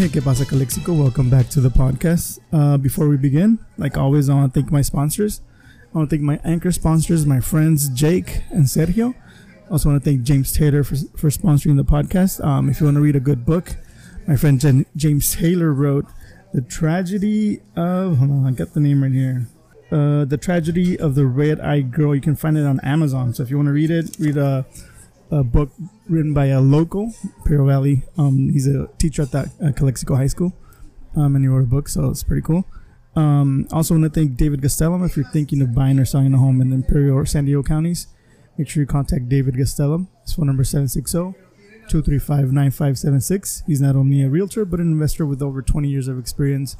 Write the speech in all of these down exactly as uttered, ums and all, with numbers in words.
Hey, ¿qué pasa, Calexico? Welcome back to the podcast. Uh, before we begin, like always, I want to thank my sponsors. I want to thank my anchor sponsors, my friends Jake and Sergio. I also want to thank James Taylor for, for sponsoring the podcast. Um, if you want to read a good book, my friend Jen, James Taylor wrote The Tragedy of... Hold on, I got the name right here. Uh, the Tragedy of the Red-Eyed Girl. You can find it on Amazon. So if you want to read it, read a... a book written by a local, Imperial Valley. Um, he's a teacher at that uh, Calexico High School, um, and he wrote a book, so it's pretty cool. Um, also want to thank David Gastelum. If you're thinking of buying or selling a home in Imperial or San Diego counties, make sure you contact David Gastelum. His phone number is seven six zero, two three five, nine five seven six. He's not only a realtor, but an investor with over twenty years of experience,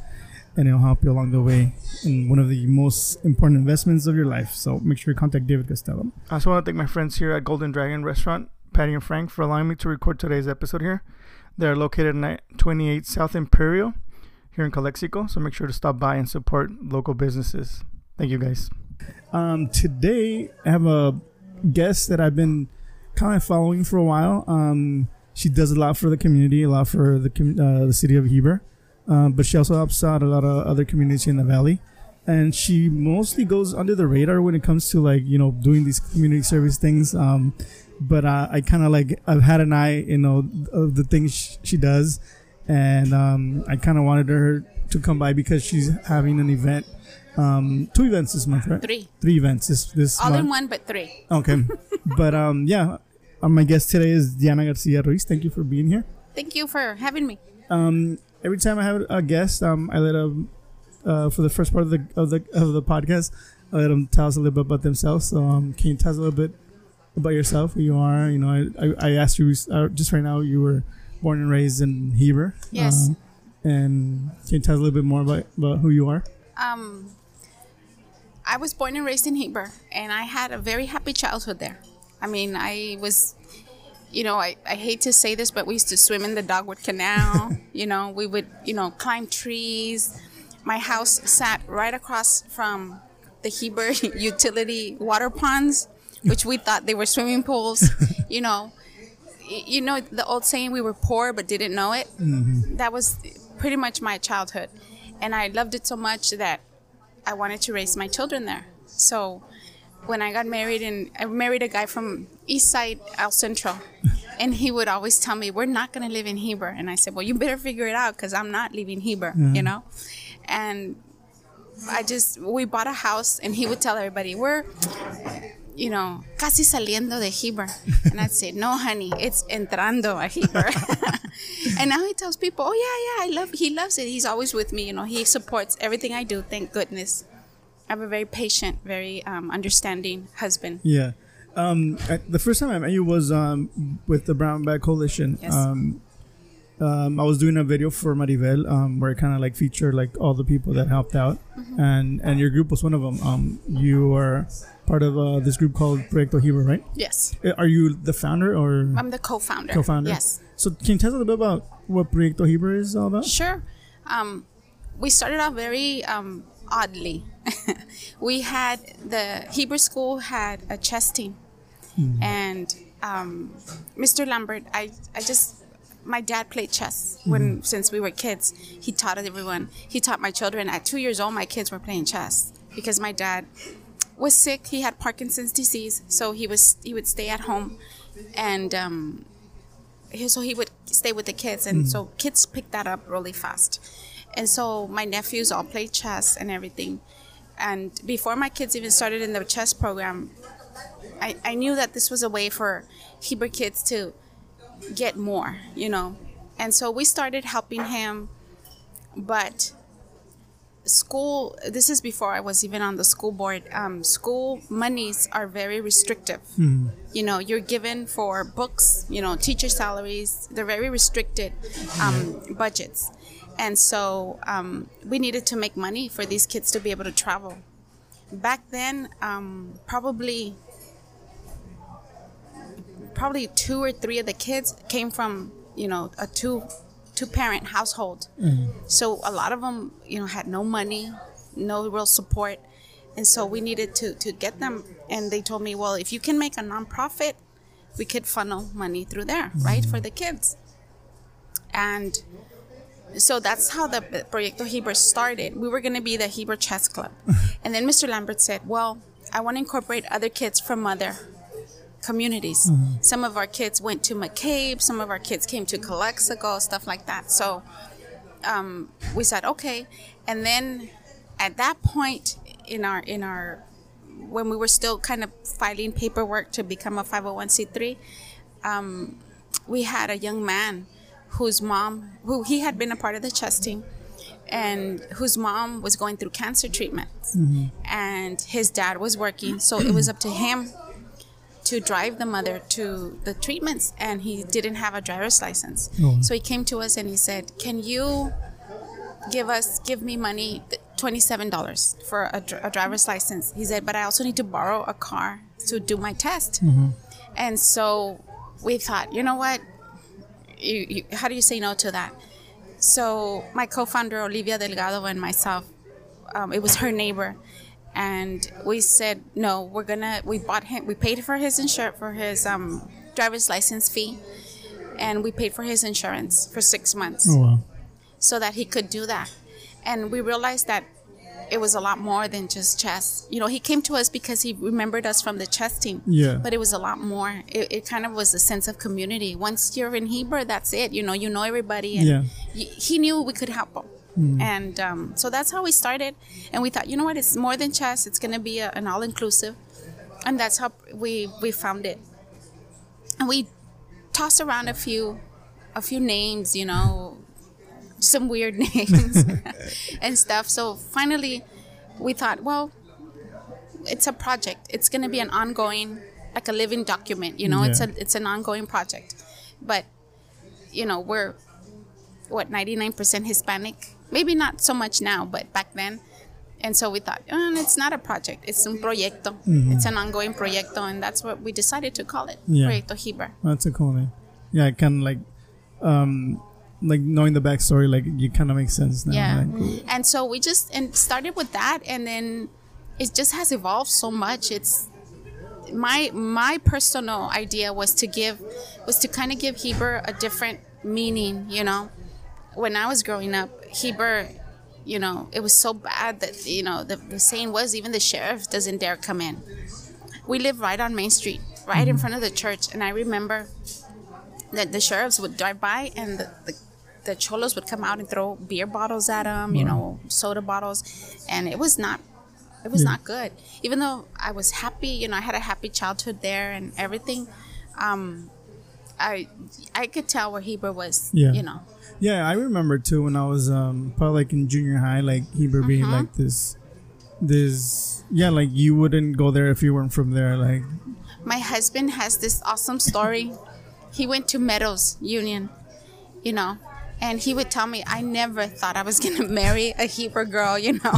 and he'll help you along the way in one of the most important investments of your life. So make sure you contact David Gastelum. I also want to thank my friends here at Golden Dragon Restaurant, Patty and Frank, for allowing me to record today's episode here. They're located at twenty-eight South Imperial here in Calexico, so make sure to stop by and support local businesses. Thank you, guys. Um, today, I have a guest that I've been kind of following for a while. Um, she does a lot for the community, a lot for the, uh, the city of Heber. Uh, but she also helps out a lot of other communities in the valley, and she mostly goes under the radar when it comes to, like, you know, doing these community service things. Um, but uh, I kind of like I've had an eye, you know, of the things she does, and um, I kind of wanted her to come by because she's having an event, um, two events this month, right? Three, three events this this all month. in one, but three. Okay, but um, yeah, my guest today is Diahna Garcia-Ruiz. Thank you for being here. Thank you for having me. Um. Every time I have a guest, um, I let them, uh, for the first part of the of the of the podcast, I let them tell us a little bit about themselves. So, um, can you tell us a little bit about yourself, who you are? You know, I I, I asked you uh, just right now. You were born and raised in Heber. Yes. Uh, and can you tell us a little bit more about, about who you are? Um, I was born and raised in Heber, and I had a very happy childhood there. I mean, I was. You know, I, I hate to say this, but we used to swim in the Dogwood Canal. You know, we would, you know, climb trees. My house sat right across from the Heber utility water ponds, which we thought they were swimming pools. You know, you know the old saying, we were poor but didn't know it? Mm-hmm. That was pretty much my childhood. And I loved it so much that I wanted to raise my children there. So... when I got married, and I married a guy from East Side, El Centro, and he would always tell me, we're not going to live in Heber. And I said, well, you better figure it out, because I'm not leaving Heber, yeah. You know? And I just, we bought a house, and he would tell everybody, we're, you know, casi saliendo de Heber. And I'd say, no, honey, it's entrando a Heber. And now he tells people, oh, yeah, yeah, I love, he loves it. He's always with me, you know, he supports everything I do, thank goodness. I have a very patient, very um, understanding husband. Yeah. Um, I, the first time I met you was um, with the Brown Bag Coalition. Yes. Um, um, I was doing a video for Maribel um, where I kind of like featured like all the people that helped out. Mm-hmm. And and your group was one of them. Um, you are part of uh, this group called Proyecto Heber, right? Yes. Are you the founder or? I'm the co-founder. Co-founder. Yes. So can you tell us a little bit about what Proyecto Heber is all about? Sure. Um, we started off very um, oddly. We had the Heber school had a chess team, mm-hmm. and um, Mister Lambert, I, I just my dad played chess when mm-hmm. since we were kids. He taught everyone. He taught my children. At two years old, my kids were playing chess because my dad was sick. He had Parkinson's disease, so he was he would stay at home, and um, so he would stay with the kids, and mm-hmm. so kids picked that up really fast. And so my nephews all played chess and everything. And before my kids even started in the chess program, I, I knew that this was a way for Heber kids to get more, you know. And so we started helping him. But school, this is before I was even on the school board, um, school monies are very restrictive. Mm-hmm. You know, you're given for books, you know, teacher salaries. They're very restricted um, budgets. And so um, we needed to make money for these kids to be able to travel. Back then, um, probably probably two or three of the kids came from, you know, a two, two-parent household. Mm-hmm. So a lot of them, you know, had no money, no real support. And so we needed to, to get them. And they told me, well, if you can make a nonprofit, we could funnel money through there, mm-hmm. right, for the kids. And... So that's how the Proyecto Heber started. We were going to be the Heber Chess Club. And then Mister Lambert said, well, I want to incorporate other kids from other communities. Mm-hmm. Some of our kids went to McCabe. Some of our kids came to Calexico, stuff like that. So um, we said, okay. And then at that point in our, in our, when we were still kind of filing paperwork to become a five oh one c three, um, we had a young man whose mom, who he had been a part of the chess team, and whose mom was going through cancer treatments. Mm-hmm. And his dad was working, so it was up to him to drive the mother to the treatments, and he didn't have a driver's license. Mm-hmm. So he came to us and he said, can you give us, give me money, twenty-seven dollars for a, a driver's license. He said, but I also need to borrow a car to do my test. Mm-hmm. And so we thought, you know what? You, you, how do you say no to that? So my co-founder, Olivia Delgado, and myself, um, it was her neighbor. And we said, no, we're going to, we bought him, we paid for his insurance, for his um, driver's license fee. And we paid for his insurance for six months oh, wow. so that he could do that. And we realized that it was a lot more than just chess. You know, he came to us because he remembered us from the chess team. Yeah. But it was a lot more. It, it kind of was a sense of community. Once you're in Heber, that's it. You know, you know everybody. And yeah. He knew we could help him. Mm. And um, so that's how we started. And we thought, you know what, it's more than chess. It's going to be a, an all-inclusive. And that's how we, we found it. And we tossed around a few, a few names, you know, some weird names and stuff. So finally, we thought, well, it's a project. It's going to be an ongoing, like a living document. You know, yeah. it's a it's an ongoing project. But, you know, we're, what, ninety-nine percent Hispanic? Maybe not so much now, but back then. And so we thought, oh, it's not a project. It's un proyecto. Mm-hmm. It's an ongoing proyecto. And that's what we decided to call it, yeah. Proyecto Heber. That's a cool name. Yeah, kind of like... Um, like knowing the backstory, like you kind of make sense now. Yeah, like, and so we just and started with that, and then it just has evolved so much. It's my my personal idea was to give was to kind of give Heber a different meaning. You know, when I was growing up, Heber, you know, it was so bad that you know the, the saying was even the sheriff doesn't dare come in. We live right on Main Street, right mm-hmm. in front of the church, and I remember that the sheriffs would drive by and the, the the cholos would come out and throw beer bottles at them, you know, soda bottles. And it was not, it was yeah. not good. Even though I was happy, you know, I had a happy childhood there and everything. Um, I I could tell where Heber was, yeah. you know. Yeah, I remember too when I was um, probably like in junior high, like Heber uh-huh. being like this, this, yeah, like you wouldn't go there if you weren't from there. Like my husband has this awesome story. He went to Meadows Union, you know. And he would tell me, I never thought I was going to marry a Heber girl, you know.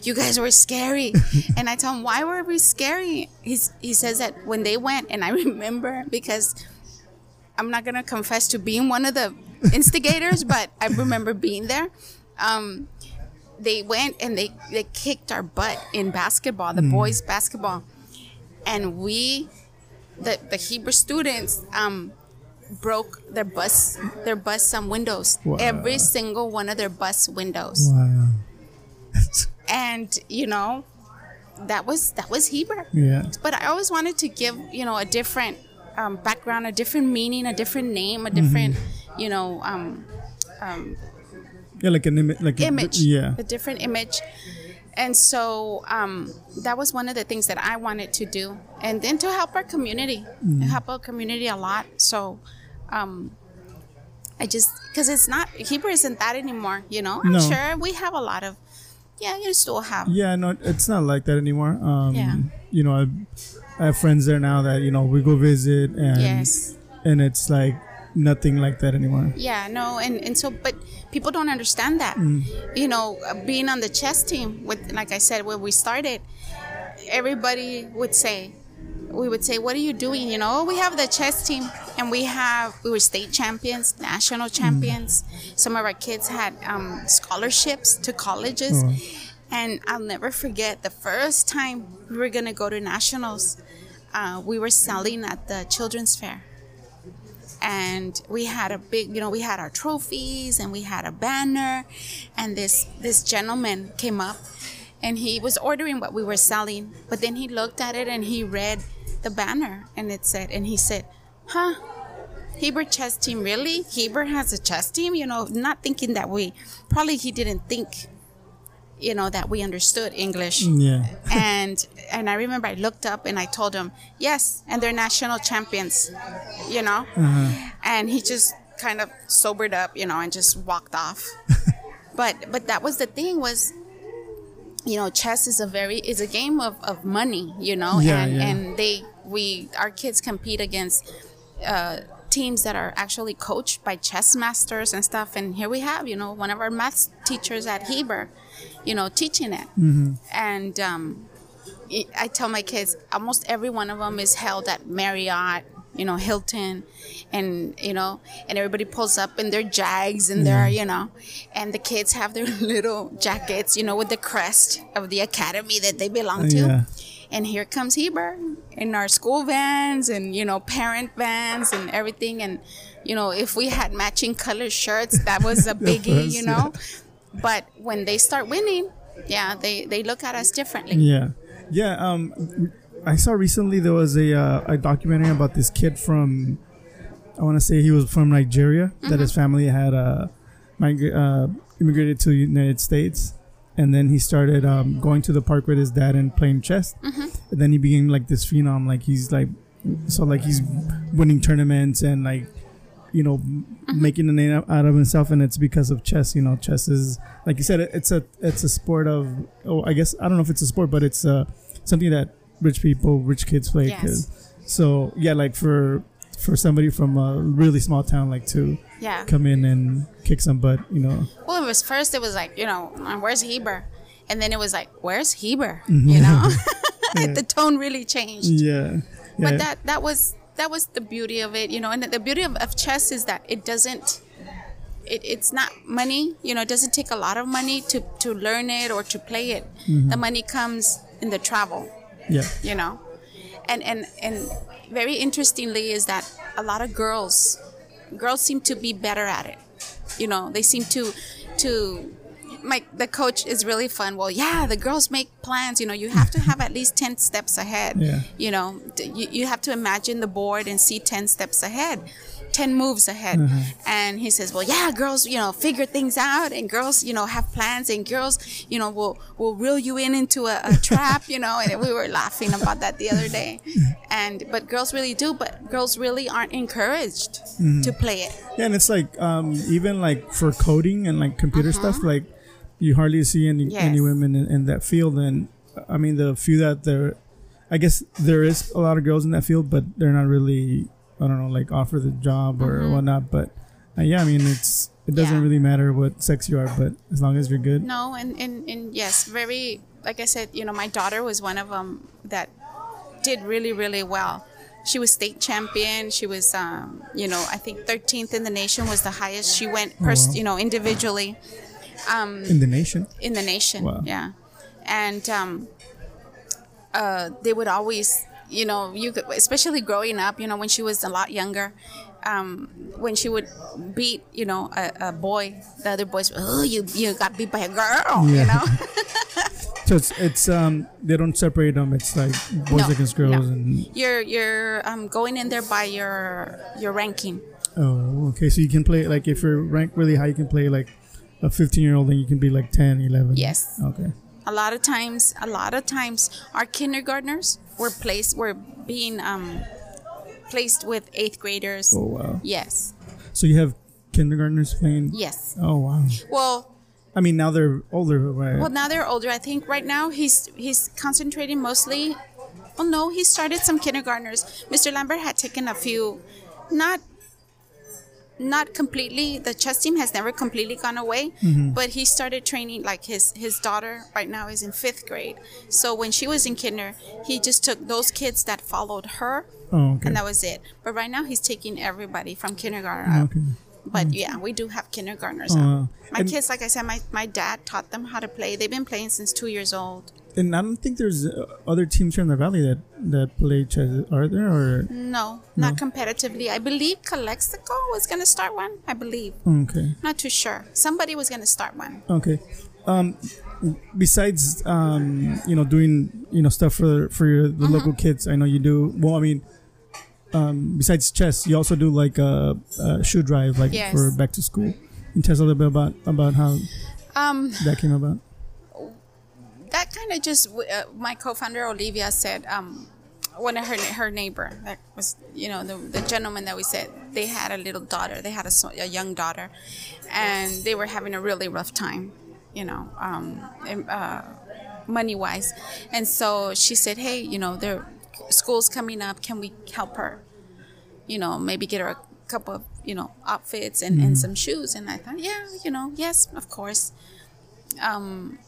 You guys were scary. And I tell him, why were we scary? He's, he says that when they went, and I remember because I'm not going to confess to being one of the instigators, but I remember being there. Um, they went and they, they kicked our butt in basketball, the mm. boys' basketball. And we, the, the Heber students... Um, broke their bus their bus some windows wow. every single one of their bus windows wow. And you know that was that was Heber. Yeah, but I always wanted to give you know a different um, background, a different meaning, a different name, a different mm-hmm. you know um, um, yeah like an imi- like image a, yeah a different image. And so um, that was one of the things that I wanted to do, and then to help our community, mm. help our community a lot. So um, I just because it's not Heber isn't that anymore, you know. I'm no. sure we have a lot of yeah, you still have yeah, no, it's not like that anymore. Um, yeah, you know, I, I have friends there now that you know we go visit, and yes. and it's like nothing like that anymore. Yeah, no, and and so but. People don't understand that, mm. you know, being on the chess team with, like I said, when we started, everybody would say, we would say, what are you doing? You know, oh, we have the chess team and we have, we were state champions, national champions. Mm. Some of our kids had um, scholarships to colleges. Oh. And I'll never forget the first time we were going to go to nationals, uh, we were selling at the children's fair. And we had a big, you know, we had our trophies and we had a banner. And this, this gentleman came up and he was ordering what we were selling. But then he looked at it and he read the banner and it said, and he said, huh, Heber chess team, really? Heber has a chess team? You know, not thinking that we, probably he didn't think, you know, that we understood English. Yeah. And and I remember I looked up and I told him, yes, and they're national champions, you know. Uh-huh. And he just kind of sobered up, you know, and just walked off. but but that was the thing was, you know, chess is a very is a game of, of money, you know. Yeah, and yeah. and they we our kids compete against uh, teams that are actually coached by chess masters and stuff. And here we have, you know, one of our math teachers at Heber, you know, teaching it. Mm-hmm. And um, I tell my kids, almost every one of them is held at Marriott, you know, Hilton, and, you know, and everybody pulls up in their Jags and yeah. their, you know, and the kids have their little jackets, you know, with the crest of the academy that they belong to. Yeah. And here comes Heber in our school vans and, you know, parent vans and everything. And, you know, if we had matching color shirts, that was a biggie, course, you know. Yeah. But when they start winning, yeah, they, they look at us differently. Yeah. Yeah. Um, I saw recently there was a, uh, a documentary about this kid from, I want to say he was from Nigeria, mm-hmm. that his family had uh, migra- uh, immigrated to the United States. And then he started um, going to the park with his dad and playing chess. Mm-hmm. And then he became like this phenom. Like he's like, so like he's winning tournaments and like, you know, mm-hmm. making a name out of himself, and it's because of chess. You know, chess is, like you said, it's a it's a sport of, oh, I guess, I don't know if it's a sport, but it's uh, something that rich people, rich kids play. Yes. 'Cause, so, yeah, like for for somebody from a really small town, like to yeah. come in and kick some butt, you know. Well, it was first, it was like, you know, where's Heber? And then it was like, where's Heber? Mm-hmm. You know, yeah. The tone really changed. Yeah. yeah. But that, that was... that was the beauty of it, you know. And the beauty of, of chess is that it doesn't, it, it's not money, you know, it doesn't take a lot of money to, to learn it or to play it. Mm-hmm. The money comes in the travel, yeah. you know. And, and, and very interestingly is that a lot of girls, girls seem to be better at it. You know, they seem to, to my, the coach is really fun. Well, yeah, the girls make plans. You know, you have to have at least ten steps ahead. Yeah. You know, you, you have to imagine the board and see ten steps ahead, ten moves ahead. Uh-huh. And he says, well, yeah, girls, you know, figure things out, and girls, you know, have plans, and girls, you know, will will reel you in into a, a trap, you know. And we were laughing about that the other day. And but girls really do, but girls really aren't encouraged mm. to play it. Yeah, and it's like um, even like for coding and like computer uh-huh. stuff, like. You hardly see any yes. any women in, in that field, and I mean the few that there, I guess there is a lot of girls in that field, but they're not really, I don't know, like offered the job or mm-hmm. whatnot. But uh, yeah, I mean it's it doesn't yeah. really matter what sex you are, but as long as you're good. No, and, and and yes, very like I said, you know, my daughter was one of them that did really really well. She was state champion. She was, um, you know, I think thirteenth in the nation was the highest she went, pers- oh, wow. you know, individually. Um, in the nation? In the nation, wow. yeah. And um, uh, they would always, you know, you could, especially growing up, you know, when she was a lot younger, um, when she would beat, you know, a, a boy, the other boys, oh, you you got beat by a girl, yeah. you know? So it's, it's um, they don't separate them. It's like boys no, against girls. No. and You're, you're um, going in there by your your ranking. Oh, okay. So you can play, like, if you're ranked really high, you can play, like, a fifteen-year-old, and you can be like ten, eleven. Yes. Okay. A lot of times, a lot of times, our kindergartners were placed, were being um, placed with eighth graders. Oh, wow. Yes. So you have kindergartners playing? Yes. Oh, wow. Well. I mean, now they're older, right? Well, now they're older. I think right now he's he's concentrating mostly. Oh, no, he started some kindergartners. Mister Lambert had taken a few, not... Not completely. The chess team has never completely gone away, mm-hmm. but he started training. Like his his daughter right now is in fifth grade. So when she was in kinder, he just took those kids that followed her, oh, okay. and that was it. But right now he's taking everybody from kindergarten up. Okay. But okay. yeah, we do have kindergartners. Uh, up. My kids, like I said, my my dad taught them how to play. They've been playing since two years old. And I don't think there's other teams here in the valley that, that play chess, are there? Or no, no, not competitively. I believe Calexico was going to start one, I believe. Okay. Not too sure. Somebody was going to start one. Okay. Um, besides, um, you know, doing, you know, stuff for, for your, the mm-hmm. local kids, I know you do, well, I mean, um, besides chess, you also do like a, a shoe drive, like yes. for back to school. Can you tell us a little bit about, about how um, that came about? That kind of just, uh, my co-founder Olivia said, um, one of her her neighbor, that was, you know, the, the gentleman that we said, they had a little daughter, they had a, a young daughter, and they were having a really rough time, you know, um, and, uh, money-wise. And so she said, hey, you know, their school's coming up, can we help her? You know, maybe get her a couple of, you know, outfits and, mm-hmm. and some shoes. And I thought, yeah, you know, yes, of course. Um...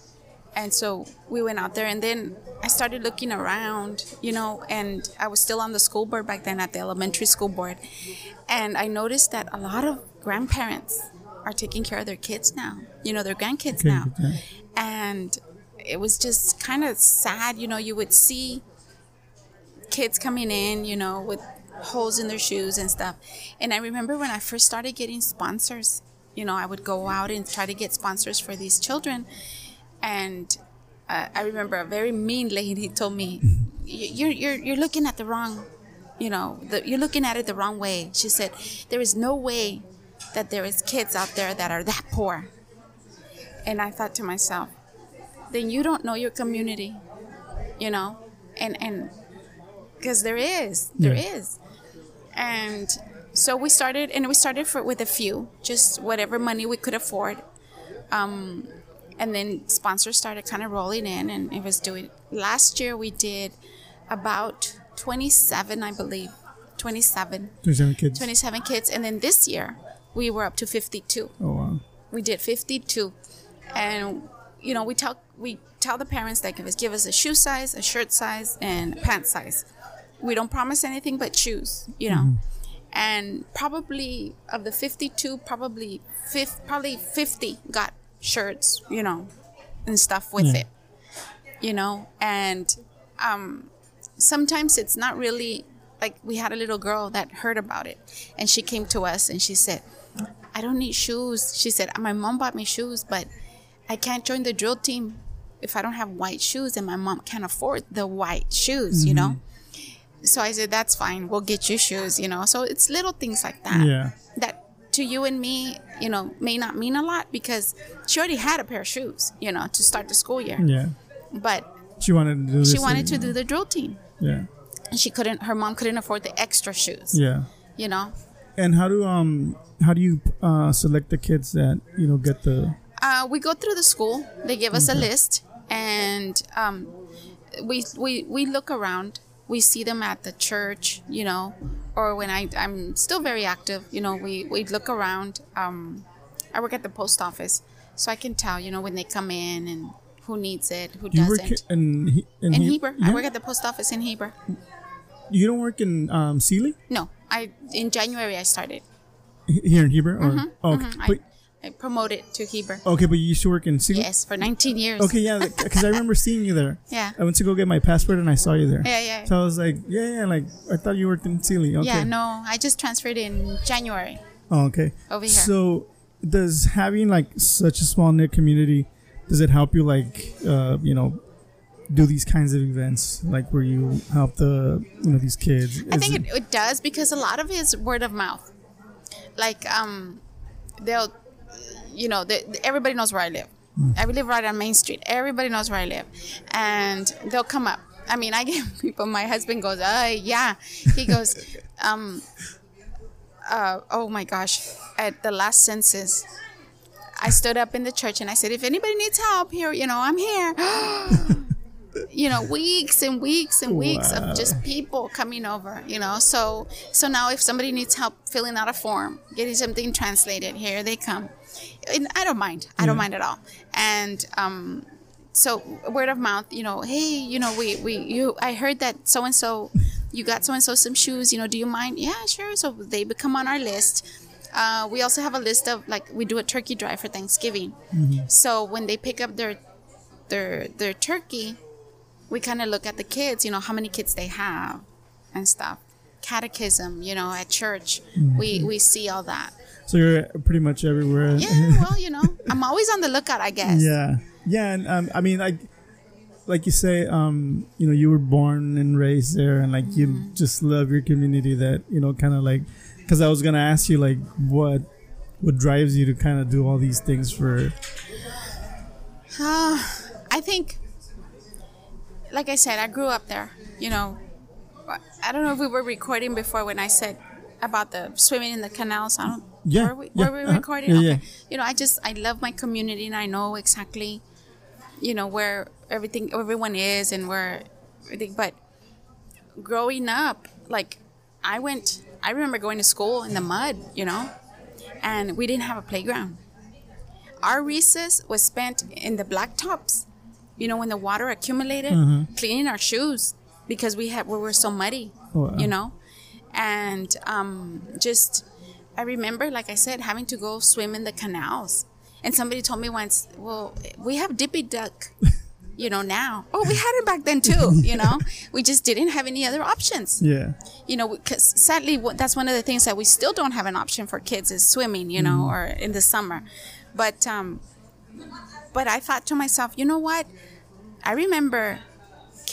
And so we went out there, and then I started looking around, you know, and I was still on the school board back then, at the elementary school board. And I noticed that a lot of grandparents are taking care of their kids now, you know, their grandkids okay, now. Okay. And it was just kind of sad, you know, you would see kids coming in, you know, with holes in their shoes and stuff. And I remember when I first started getting sponsors, you know, I would go out and try to get sponsors for these children. And uh, I remember a very mean lady told me, "You're you're you're looking at the wrong, you know, the, you're looking at it the wrong way." She said, "There is no way that there is kids out there that are that poor." And I thought to myself, "Then you don't know your community, you know, and and because there is, there yeah. is." And so we started, and we started for, with a few, just whatever money we could afford. Um, And then sponsors started kind of rolling in, and it was doing. Last year we did about twenty-seven, I believe, twenty-seven. Twenty-seven kids. Twenty-seven kids, and then this year we were up to fifty-two. Oh wow! We did fifty-two, and you know we tell we tell the parents that give us give us a shoe size, a shirt size, and a pant size. We don't promise anything but shoes, you know. Mm-hmm. And probably of the fifty-two, probably fifth, probably fifty got shirts, you know, and stuff with yeah. it, you know, and um, sometimes it's not really, like we had a little girl that heard about it, and she came to us and she said, I don't need shoes. She said, my mom bought me shoes, but I can't join the drill team if I don't have white shoes, and my mom can't afford the white shoes, mm-hmm. you know. So I said, that's fine, we'll get you shoes, you know. So it's little things like that yeah. that to you and me, you know, may not mean a lot, because she already had a pair of shoes, you know, to start the school year. Yeah. But she wanted to do, she wanted thing, to do the drill team. Yeah. And she couldn't. Her mom couldn't afford the extra shoes. Yeah. You know. And how do um how do you uh, select the kids that you know get the? Uh, we go through the school. They give us okay. a list, and um, we we we look around. We see them at the church, you know. Or when I, I'm still very active, you know, we, we look around. Um, I work at the post office, so I can tell, you know, when they come in and who needs it, who you doesn't. You work in, he, in, in Heber? Heber. Yeah. I work at the post office in Heber. You don't work in um, Sealy? No. I In January, I started. Here in Heber? Or? Mm-hmm. Oh, okay. Mm-hmm. But, I, I promoted to Heber. Okay, but you used to work in Sealy? Yes, for nineteen years. Okay, yeah, because I remember seeing you there. Yeah. I went to go get my passport and I saw you there. Yeah, yeah. yeah. So I was like, yeah, yeah, like, I thought you worked in Sealy. Okay. Yeah, no, I just transferred in January. Oh, okay. Over here. So does having, like, such a small-knit community, does it help you, like, uh, you know, do these kinds of events, like where you help the, you know, these kids? Is I think it, it does, because a lot of it is word of mouth. Like, um, they'll... You know, the, the, everybody knows where I live. Mm. I live right on Main Street. Everybody knows where I live. And they'll come up. I mean, I get people. My husband goes, oh, yeah. He goes, um, uh, oh, my gosh. At the last census, I stood up in the church and I said, if anybody needs help here, you know, I'm here. You know, weeks and weeks and weeks wow. of just people coming over, you know. So so now if somebody needs help filling out a form, getting something translated, here they come. And I don't mind. I yeah. don't mind at all. And um, so word of mouth, you know, hey, you know, we, we you I heard that so-and-so, you got so-and-so some shoes, you know, do you mind? Yeah, sure. So they become on our list. Uh, we also have a list of, like, we do a turkey drive for Thanksgiving. Mm-hmm. So when they pick up their their their turkey, we kind of look at the kids, you know, how many kids they have and stuff. Catechism, you know, at church, mm-hmm. we, we see all that. So you're pretty much everywhere. Yeah, well, you know, I'm always on the lookout, I guess. Yeah. Yeah, and um, I mean, I, like you say, um, you know, you were born and raised there, and, like, mm-hmm. you just love your community that, you know, kind of like, because I was going to ask you, like, what what drives you to kind of do all these things for... Uh, I think, like I said, I grew up there, you know. I don't know if we were recording before when I said about the swimming in the canals. I don't, yeah, were we, yeah, were we recording? Uh-huh. Yeah, okay. Yeah. You know, I just, I love my community, and I know exactly, you know, where everything, everyone is and where everything. But growing up, like I went, I remember going to school in the mud, you know, and we didn't have a playground. Our recess was spent in the blacktops, you know, when the water accumulated, uh-huh. cleaning our shoes. Because we had, we were so muddy, oh, wow. you know, and um, just, I remember, like I said, having to go swim in the canals. And somebody told me once, well, we have Dippy Duck, you know, now. Oh, we had it back then too, you know. We just didn't have any other options. Yeah. You know, because sadly, that's one of the things that we still don't have an option for kids is swimming, you know, mm. or in the summer. But, um, but I thought to myself, you know what? I remember...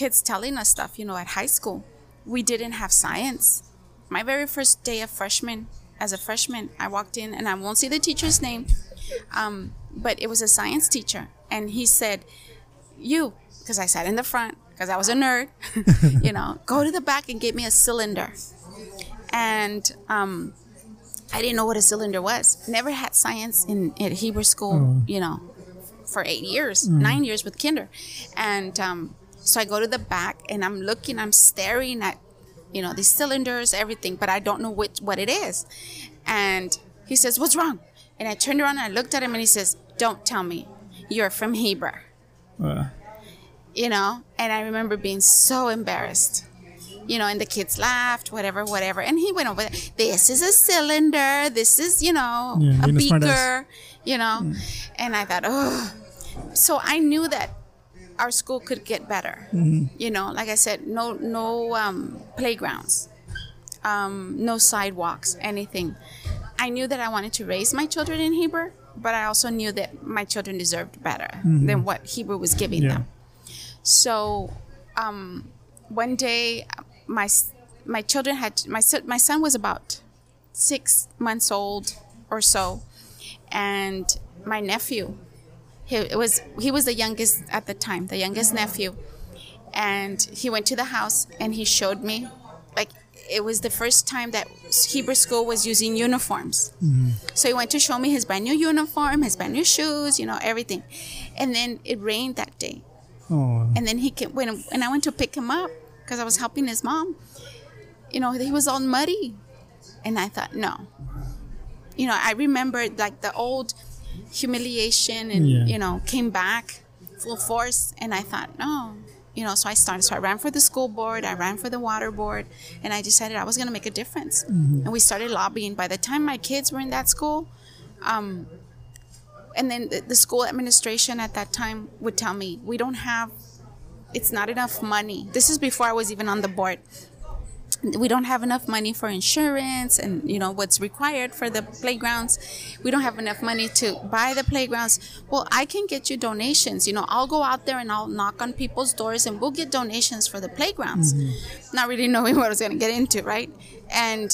kids telling us stuff, you know, at high school. We didn't have science. My very first day of freshman, as a freshman, I walked in, and I won't say the teacher's name, um, but it was a science teacher. And he said, you, because I sat in the front, because I was a nerd, you know, go to the back and get me a cylinder. And um, I didn't know what a cylinder was. Never had science in at Heber school, oh. you know, for eight years, mm. nine years with kinder. And... Um, So I go to the back, and I'm looking, I'm staring at, you know, these cylinders, everything, but I don't know which, what it is. And he says, what's wrong? And I turned around, and I looked at him, and he says, don't tell me you're from Heber. Uh. You know, and I remember being so embarrassed. You know, and the kids laughed, whatever, whatever. And he went over, this is a cylinder, this is, you know, yeah, a beaker, you know. Yeah. And I thought, oh. So I knew that our school could get better, mm-hmm. you know, like I said, no no um, playgrounds, um, no sidewalks, anything. I knew that I wanted to raise my children in Heber, but I also knew that my children deserved better mm-hmm. than what Heber was giving yeah. them. So um, one day my my children had, my, my son was about six months old or so, and my nephew, He it was he was the youngest at the time, the youngest nephew, and he went to the house and he showed me, like it was the first time that Heber school was using uniforms. Mm-hmm. So he went to show me his brand new uniform, his brand new shoes, you know, everything. And then it rained that day. Oh. And then he came, when and I went to pick him up because I was helping his mom. You know, he was all muddy, and I thought no. You know, I remembered like the old. Humiliation and yeah. you know came back full force, and I thought no you know so I started so I ran for the school board, I ran for the water board, and I decided I was going to make a difference, mm-hmm. and we started lobbying. By the time my kids were in that school, um, and then the, the school administration at that time would tell me, we don't have, it's not enough money. This is before I was even on the board. We don't have enough money for insurance and, you know, what's required for the playgrounds. We don't have enough money to buy the playgrounds. Well, I can get you donations. You know, I'll go out there and I'll knock on people's doors and we'll get donations for the playgrounds. Mm-hmm. Not really knowing what I was going to get into, right? And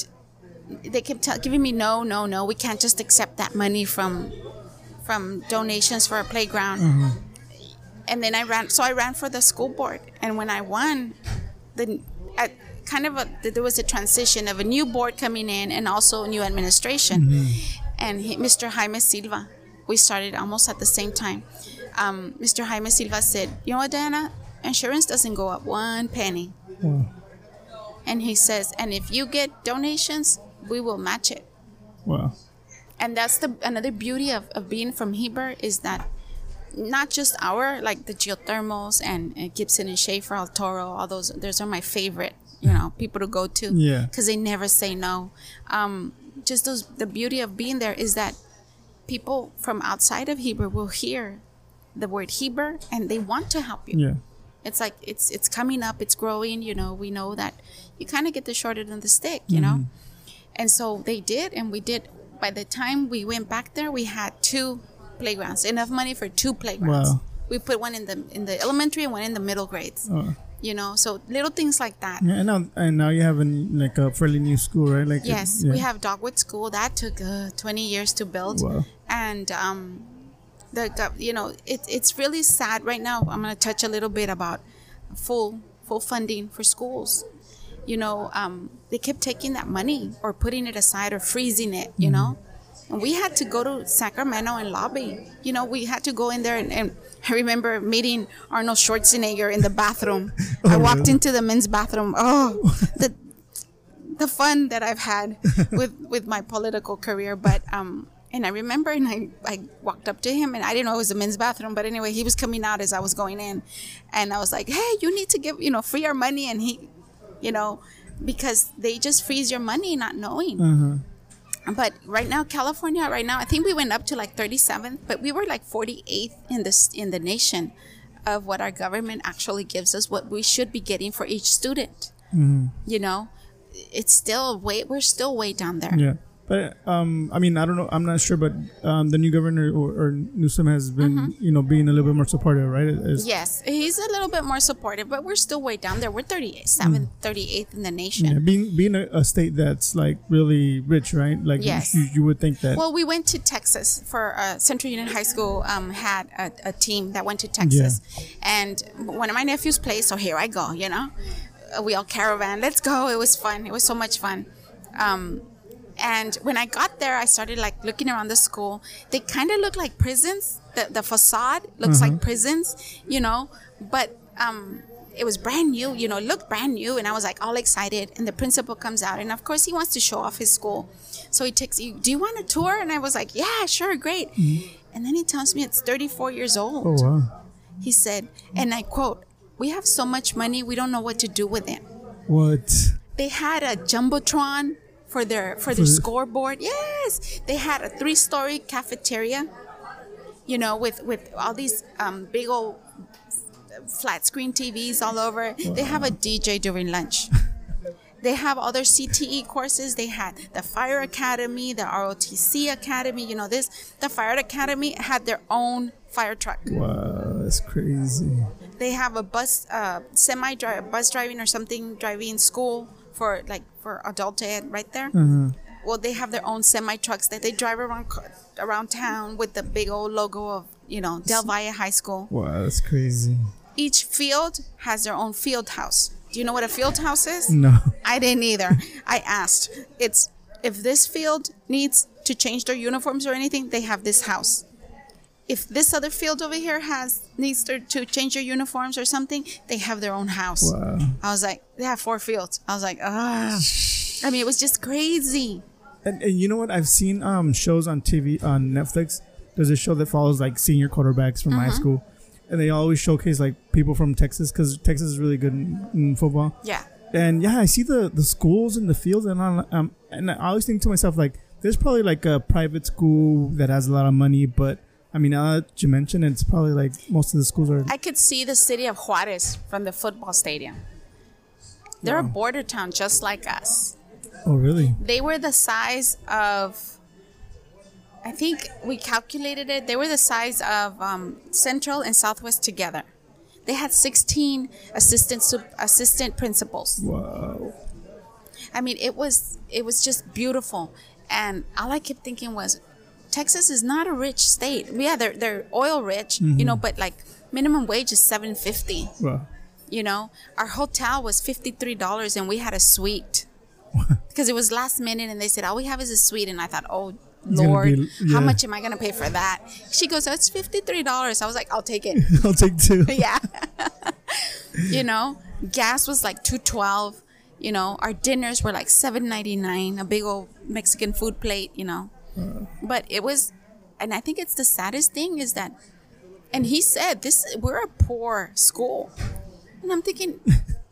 they kept t- giving me, no, no, no, we can't just accept that money from from donations for a playground. Mm-hmm. And then I ran, so I ran for the school board. And when I won, the... At, kind of a, there was a transition of a new board coming in and also a new administration. Mm-hmm. And he, Mister Jaime Silva, we started almost at the same time. Um, Mister Jaime Silva said, you know what, Diahna, insurance doesn't go up one penny. Yeah. And he says, and if you get donations, we will match it. Wow. And that's the another beauty of, of being from Heber is that not just our, like the geothermals and uh, Gibson and Schaefer, El Toro, all those, those are my favorite. You know, people to go to, yeah, because they never say no. Um, just those, the beauty of being there is that people from outside of Heber will hear the word Heber and they want to help you. Yeah. It's like it's it's coming up, it's growing, you know, we know that you kind of get the short end of the stick, you mm-hmm. know. And so they did, and we did. By the time we went back there, we had two playgrounds, enough money for two playgrounds. Wow. We put one in the in the elementary and one in the middle grades. Oh. You know, so little things like that. Yeah, and now, and now you have a, like a fairly new school, right? Like yes, it, yeah. we have Dogwood School. That took uh, twenty years to build. Wow. And, um, the you know, it, it's really sad right now. I'm going to touch a little bit about full full funding for schools. You know, um, they kept taking that money or putting it aside or freezing it, you mm-hmm. know. And we had to go to Sacramento and lobby. You know, we had to go in there. And, and I remember meeting Arnold Schwarzenegger in the bathroom. oh, I walked really? into the men's bathroom. Oh, the the fun that I've had with, with my political career. But um, and I remember, and I, I walked up to him, and I didn't know it was the men's bathroom. But anyway, he was coming out as I was going in. And I was like, hey, you need to give, you know, free our money. And he, you know, because they just freeze your money not knowing. Uh-huh. But right now, California, right now, I think we went up to like thirty-seventh, but we were like forty-eighth in this in the nation of what our government actually gives us, what we should be getting for each student. Mm-hmm. You know, it's still way we're still way down there. Yeah, but um, I mean, I don't know, I'm not sure, but um, the new governor or, or Newsom has been, mm-hmm. you know, being a little bit more supportive, right? As yes, he's a little bit more supportive, but we're still way down there. We're thirty-seventh, mm-hmm. thirty-eighth in the nation. Yeah, being being a, a state that's like really rich, right? Like yes. you, you would think that. Well, we went to Texas for uh, Central Union High School. Um, had a, a team that went to Texas, yeah. and one of my nephews played. So here I go, you know, we all caravan. Let's go. It was fun. It was so much fun. Um. And when I got there, I started like looking around the school. They kind of look like prisons. The the facade looks uh-huh. like prisons, you know. But um, it was brand new, you know, it looked brand new. And I was like all excited. And the principal comes out. And of course, he wants to show off his school. So he takes, do you want a tour? And I was like, yeah, sure, great. Mm-hmm. And then he tells me it's thirty-four years old. Oh, wow. He said, and I quote, "We have so much money, we don't know what to do with it." What? They had a Jumbotron. For their for their scoreboard, yes, they had a three-story cafeteria, you know, with with all these um, big old flat screen T Vs all over. Wow. They have a D J during lunch. They have all their C T E courses. They had the fire academy, the R O T C academy. You know this. The fire academy had their own fire truck. Wow, that's crazy. They have a bus, uh, semi drive, bus driving or something driving school. For like for adult ed right there. Mm-hmm. Well, they have their own semi trucks that they drive around around town with the big old logo of, you know, Del Valle High School. Wow, that's crazy. Each field has their own field house. Do you know what a field house is? No, I didn't either. I asked. It's if this field needs to change their uniforms or anything, they have this house. If this other field over here has needs to, to change their uniforms or something, they have their own house. Wow. I was like, they have four fields. I was like, ah. I mean, it was just crazy. And, and you know what? I've seen um, shows on T V, on Netflix. There's a show that follows like senior quarterbacks from uh-huh. high school. And they always showcase like people from Texas because Texas is really good in, in football. Yeah. And yeah, I see the, the schools and the fields. And, um, and I always think to myself, like, there's probably like a private school that has a lot of money, but I mean, now that you mentioned it, it's probably like most of the schools are... I could see the city of Juarez from the football stadium. They're wow. a border town just like us. Oh, really? They were the size of... I think we calculated it. They were the size of um, Central and Southwest together. They had sixteen assistant assistant principals. Wow. I mean, it was it was just beautiful. And all I kept thinking was... Texas is not a rich state. Yeah, they're, they're oil rich, mm-hmm. you know, but like minimum wage is seven dollars and fifty cents. Wow. You know, our hotel was fifty-three dollars and we had a suite because it was last minute and they said, all we have is a suite. And I thought, oh, Lord, be, yeah. how much am I going to pay for that? She goes, oh, it's fifty-three dollars. I was like, I'll take it. I'll take two. Yeah. You know, gas was like two twelve. You know, our dinners were like seven ninety-nine, a big old Mexican food plate, you know. But it was, and I think it's the saddest thing is that, and he said, this, we're a poor school. And I'm thinking,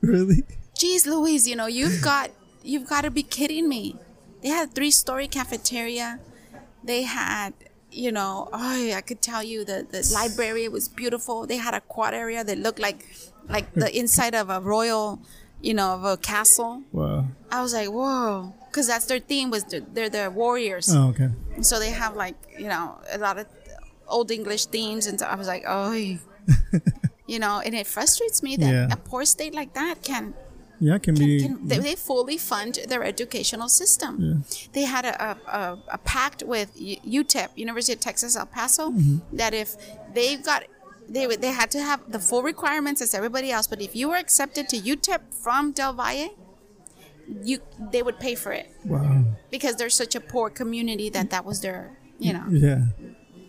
really? Geez Louise, you know, you've got, you've got to be kidding me. They had a three-story cafeteria. They had, you know, oh, I could tell you the, the library was beautiful. They had a quad area that looked like like the inside of a royal, you know, of a castle. Wow. I was like, whoa. Because that's their theme, was the, they're the warriors. Oh, okay. So they have like, you know, a lot of old English themes. And so I was like, oh, you know, and it frustrates me that yeah. a poor state like that can... Yeah, can, can be. Can, they, yeah. they fully fund their educational system. Yeah. They had a, a, a pact with U T E P, University of Texas El Paso, mm-hmm. that if they got, they they had to have the full requirements as everybody else. But if you were accepted to U T E P from Del Valle, you they would pay for it. Wow. Because they're such a poor community that that was their, you know, yeah,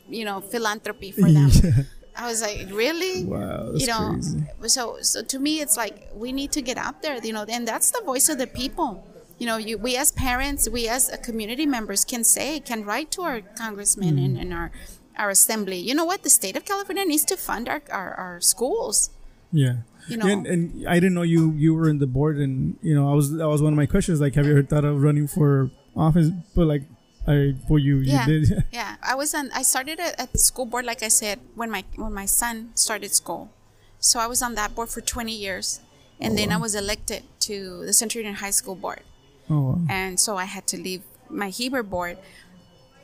you know, philanthropy for them. Yeah. I was like, really? Wow, that's you know, crazy. So, so to me, it's like we need to get out there, you know, and that's the voice of the people. You know, you, we as parents, we as community members can say, can write to our congressmen mm. and, and our, our assembly. You know what? The state of California needs to fund our, our, our schools. Yeah. You know? And, and I didn't know you, you were in the board, and, you know, I was, that was one of my questions. Like, have you ever thought of running for office? But like, I, well, you, yeah, you did. Yeah, I was on. I started at, at the school board, like I said, when my when my son started school. So I was on that board for twenty years, and oh, then wow. I was elected to the Central Union High School board. Oh. Wow. And so I had to leave my Heber board,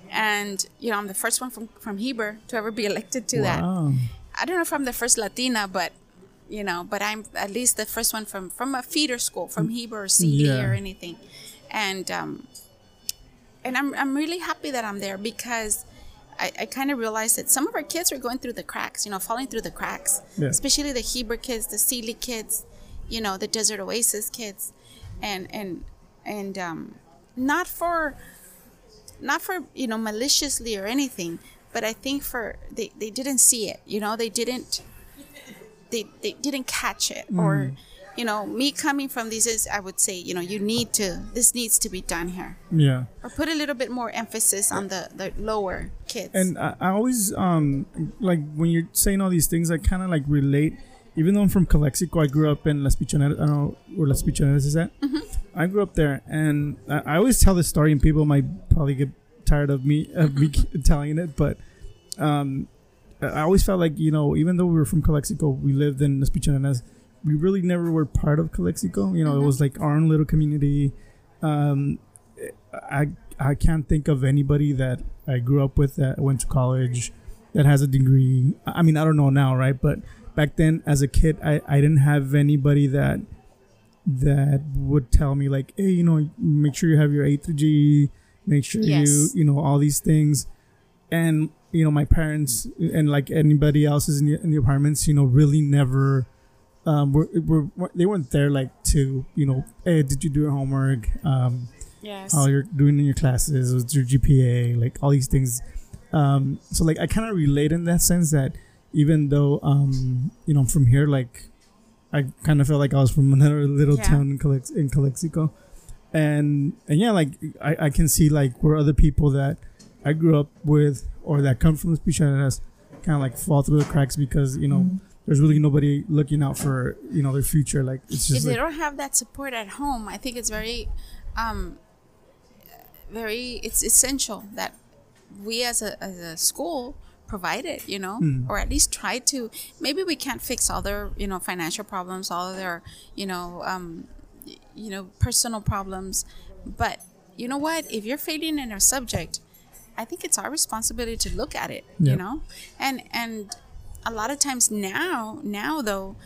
and you know I'm the first one from from Heber to ever be elected to wow. that. I don't know if I'm the first Latina, but you know, but I'm at least the first one from from a feeder school, from Heber or C E yeah. or anything, and. um And I'm I'm really happy that I'm there, because I, I kind of realized that some of our kids are going through the cracks, you know, falling through the cracks, yeah. especially the Heber kids, the Sealy kids, you know, the Desert Oasis kids, and and and um, not for not for you know maliciously or anything, but I think for they, they didn't see it, you know, they didn't they they didn't catch it mm. or. You know, me coming from these is, I would say, you know, you need to, this needs to be done here. Yeah. Or put a little bit more emphasis on the, the lower kids. And I, I always, um, like, when you're saying all these things, I kind of, like, relate. Even though I'm from Calexico, I grew up in Las Pichoneras. I don't know where Las Pichoneras is at. Mm-hmm. I grew up there. And I, I always tell this story, and people might probably get tired of me, of me telling it. But um, I always felt like, you know, even though we were from Calexico, we lived in Las Pichoneras. We really never were part of Calexico. You know, mm-hmm. it was like our own little community. Um, I I can't think of anybody that I grew up with that went to college, that has a degree. I mean, I don't know now, right? But back then, as a kid, I, I didn't have anybody that that would tell me like, hey, you know, make sure you have your A through G, make sure yes. you you know all these things, and you know my parents and like anybody else is in the, in the apartments, you know, really never. Um, we're, we're, we're, they weren't there like to, you know, hey, did you do your homework? Um, yes. How you're doing in your classes? What's your G P A? Like all these things. Um, so like I kind of relate in that sense that even though, um, you know, from here, like I kind of felt like I was from another little yeah. town in, Calex- in Calexico. And, and yeah, like I, I can see like where other people that I grew up with or that come from the speech kind of like fall through the cracks because, you know, mm-hmm. there's really nobody looking out for, you know, their future. Like it's just if like, they don't have that support at home, I think it's very, um, very. It's essential that we as a as a school provide it, you know, mm. or at least try to. Maybe we can't fix all their, you know, financial problems, all of their, you know, um, you know, personal problems. But you know what? If you're failing in a subject, I think it's our responsibility to look at it, yep. you know, and and. A lot of times now, now though,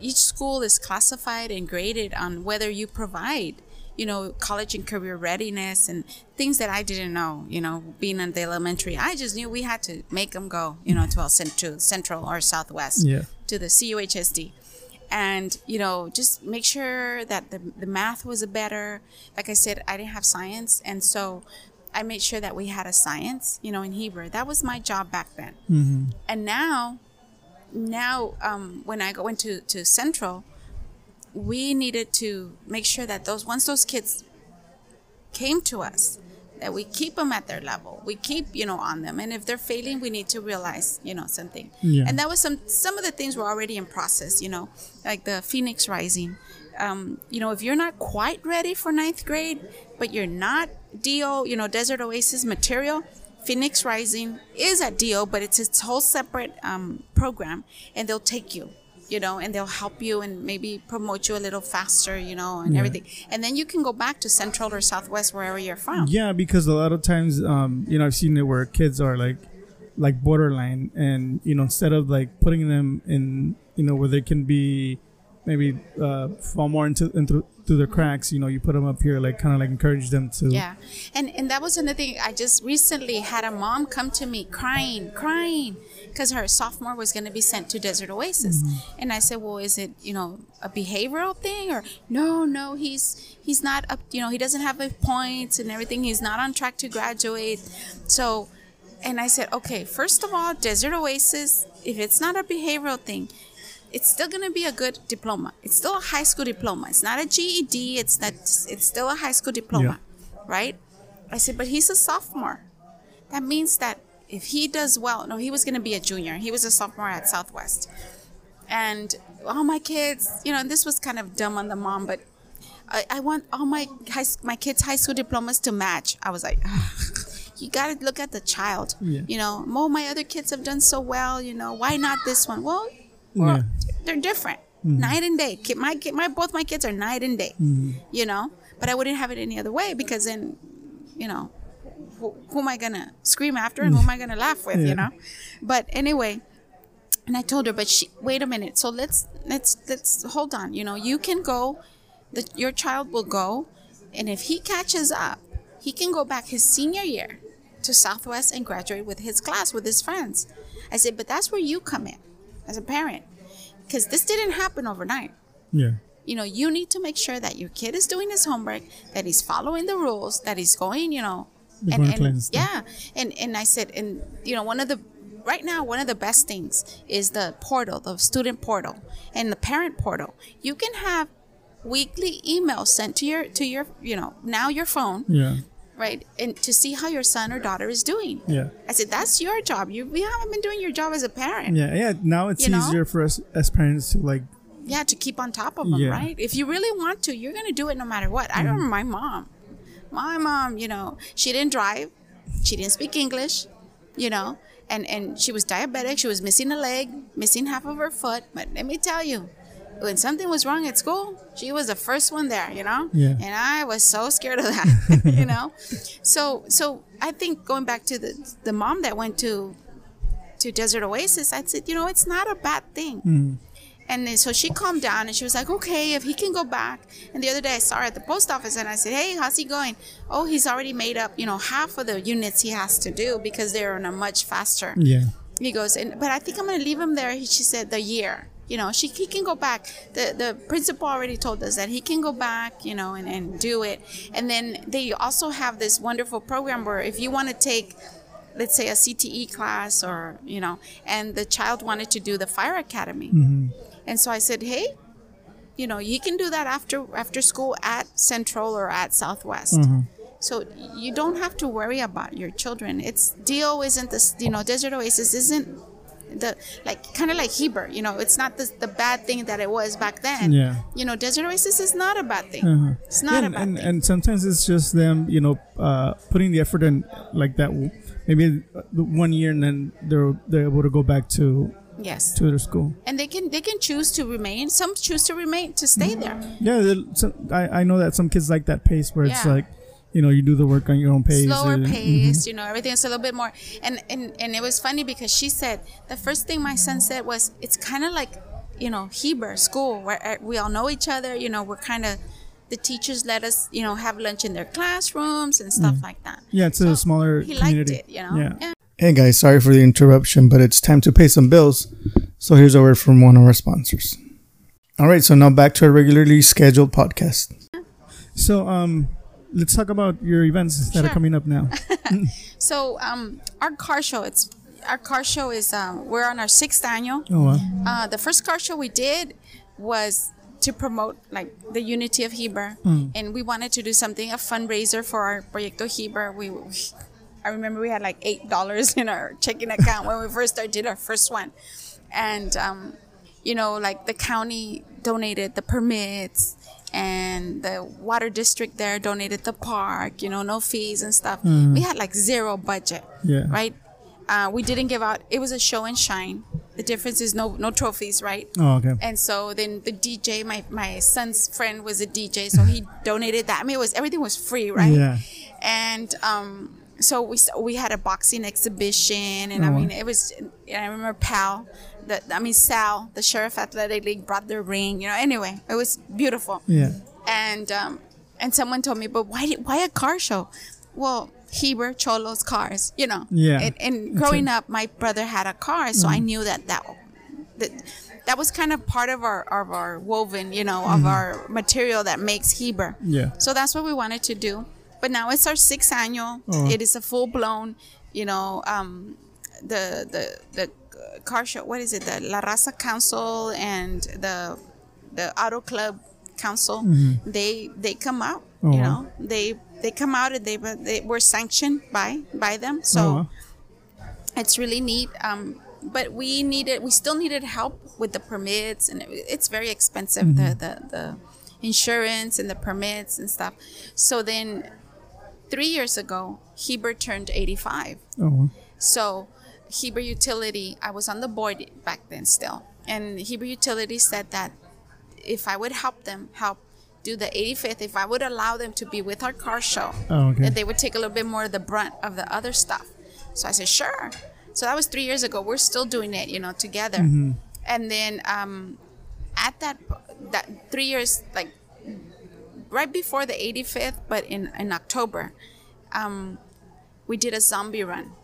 each school is classified and graded on whether you provide, you know, college and career readiness and things that I didn't know, you know, being in the elementary. I just knew we had to make them go, you know, to Central or Southwest, yeah. to the C U H S D. And, you know, just make sure that the, the math was better. Like I said, I didn't have science. And so I made sure that we had a science, you know, in Hebrew. That was my job back then. Mm-hmm. And now... Now, um, when I go into to Central, we needed to make sure that those once those kids came to us, that we keep them at their level. We keep, you know, on them. And if they're failing, we need to realize, you know, something. Yeah. And that was some some of the things were already in process, you know, like the Phoenix Rising. Um, you know, if you're not quite ready for ninth grade, but you're not D O, you know, Desert Oasis material, Phoenix Rising is a deal, but it's its whole separate um, program, and they'll take you, you know, and they'll help you and maybe promote you a little faster, you know, and yeah. everything. And then you can go back to Central or Southwest, wherever you're from. Yeah, because a lot of times, um, you know, I've seen it where kids are like, like borderline, and, you know, instead of like putting them in, you know, where they can be maybe uh, fall more into, into through the cracks, you know, you put them up here, like kind of like encourage them to. Yeah. And and that was another thing. I just recently had a mom come to me crying, crying, because her sophomore was going to be sent to Desert Oasis. Mm-hmm. And I said, well, is it, you know, a behavioral thing? Or no, no, he's he's not up, you know, he doesn't have points and everything. He's not on track to graduate. So, and I said, okay, first of all, Desert Oasis, if it's not a behavioral thing, it's still going to be a good diploma. It's still a high school diploma. It's not a G E D. It's not. It's still a high school diploma, yeah. right? I said, but he's a sophomore. That means that if he does well, no, he was going to be a junior. He was a sophomore at Southwest. And all my kids, you know, and this was kind of dumb on the mom, but I, I want all my high, my kids' high school diplomas to match. I was like, you got to look at the child. Yeah. You know, oh, my other kids have done so well. You know, why not this one? Well, Well, yeah. they're different, mm-hmm. night and day. My, my, both my kids are night and day, mm-hmm. you know. But I wouldn't have it any other way, because then, you know, who, who am I gonna scream after and who am I gonna laugh with, yeah. you know? But anyway, and I told her, but she, wait a minute. So let's let's let's hold on. You know, you can go. The, your child will go, and if he catches up, he can go back his senior year to Southwest and graduate with his class, with his friends. I said, but that's where you come in as a parent, because this didn't happen overnight. Yeah. You know, you need to make sure that your kid is doing his homework, that he's following the rules, that he's going, you know, and, and yeah. And, and I said, and you know, one of the, right now, one of the best things is the portal, the student portal and the parent portal. You can have weekly emails sent to your, to your, you know, now your phone. Yeah. Right, and to see how your son or daughter is doing. Yeah, I said that's your job. You we haven't been doing your job as a parent. Yeah, yeah. Now it's you easier know? for us as parents to like. Yeah, to keep on top of them, yeah. right? If you really want to, you're gonna do it no matter what. Mm. I remember my mom. My mom, you know, she didn't drive, she didn't speak English, you know, and and she was diabetic. She was missing a leg, missing half of her foot. But let me tell you, when something was wrong at school, she was the first one there, you know? Yeah. And I was so scared of that, you know? So so I think going back to the the mom that went to to Desert Oasis, I said, you know, it's not a bad thing. Mm. And then so she calmed down and she was like, okay, if he can go back. And the other day I saw her at the post office and I said, hey, how's he going? Oh, he's already made up, you know, half of the units he has to do because they're on a much faster. Yeah. He goes, and but I think I'm going to leave him there, he, she said, the year. You know, she he can go back. The the principal already told us that he can go back, you know, and, and do it. And then they also have this wonderful program where if you want to take, let's say, a C T E class or, you know, and the child wanted to do the fire academy. Mm-hmm. And so I said, hey, you know, you can do that after after school at Central or at Southwest. Mm-hmm. So you don't have to worry about your children. It's D O isn't this, you know, Desert Oasis isn't. The like kind of like Heber, you know, it's not the, the bad thing that it was back then. Yeah. You know, Desert Oasis is not a bad thing. Uh-huh. It's not yeah, a bad and, thing. And sometimes it's just them, you know, uh, putting the effort in like that. Maybe one year, and then they're they're able to go back to yes to their school. And they can they can choose to remain. Some choose to remain to stay there. Yeah, so I I know that some kids like that pace where yeah. it's like. You know, you do the work on your own pace. Slower and, pace, mm-hmm. you know, everything's a little bit more. And, and, and it was funny because she said, the first thing my son said was, it's kind of like, you know, Heber school where we all know each other. You know, we're kind of, the teachers let us, you know, have lunch in their classrooms and stuff mm. like that. Yeah, it's so a smaller he community. He liked it, you know. Yeah. Yeah. Hey guys, sorry for the interruption, but it's time to pay some bills. So here's a word from one of our sponsors. All right, so now back to our regularly scheduled podcast. Yeah. So, um... let's talk about your events that sure. are coming up now. So um, our car show, it's our car show is um, we're on our sixth annual. Oh, wow. Uh, the first car show we did was to promote like the unity of Heber, mm. and we wanted to do something a fundraiser for our Proyecto Heber. We, we I remember we had like eight dollars in our checking account when we first started, did our first one, and um, you know, like the county donated the permits. and the water district there donated the park, you know, no fees and stuff. Mm. We had like zero budget, yeah. right? Uh, we didn't give out. It was a show and shine. The difference is no no trophies, right? Oh, okay. And so then the D J, my, my son's friend was a D J, so he donated that. I mean, it was, everything was free, right? Yeah. And um, so we we had a boxing exhibition, and oh. I mean, it was, I remember Pal, the, I mean, Sal, the Sheriff Athletic League brought their ring, you know, anyway, it was beautiful. Yeah. And um, and someone told me, but why did, why a car show? Well, Heber Cholo's cars, you know. Yeah. And, and growing up, my brother had a car, so mm. I knew that that, that that was kind of part of our of our woven, you know, of mm. our material that makes Heber. Yeah. So that's what we wanted to do. But now it's our sixth annual. Oh. It is a full blown, you know, um, the the the car show. What is it? The La Raza Council and the the Auto Club Council. Mm-hmm. They they come out. Oh. You know, they. They come out and they they were sanctioned by by them, so oh, wow. it's really neat. Um, but we needed, we still needed help with the permits, and it, it's very expensive, mm-hmm. the, the the insurance and the permits and stuff. So then, three years ago, Heber turned eighty-five. Oh. So Heber Utility, I was on the board back then still, and Heber Utility said that if I would help them help. do the eighty-fifth, if I would allow them to be with our car show, oh, okay. that they would take a little bit more of the brunt of the other stuff. So I said, sure. So that was three years ago. We're still doing it, you know, together. Mm-hmm. And then um, at that that three years, like right before the eighty-fifth, but in, in October, um, we did a zombie run.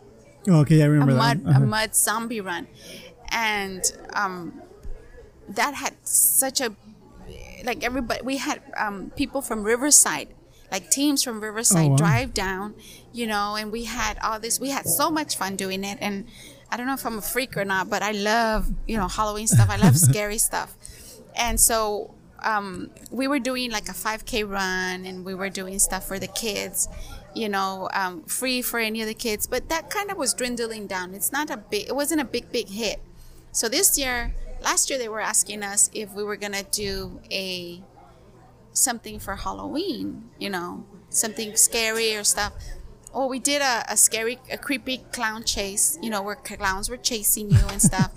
Oh, okay, I remember a that. Mud, uh-huh. A mud zombie run. And um, that had such a like everybody, we had um, people from Riverside, like teams from Riverside oh, wow. drive down, you know, and we had all this. We had so much fun doing it. And I don't know if I'm a freak or not, but I love, you know, Halloween stuff. I love scary stuff. And so um, we were doing like a five K run, and we were doing stuff for the kids, you know, um, free for any of the kids. But that kind of was dwindling down. It's not a big, it wasn't a big, big hit. So this year, last year they were asking us if we were gonna do a something for Halloween, you know, something scary or stuff. Oh, we did a, a scary, a creepy clown chase, you know, where clowns were chasing you and stuff.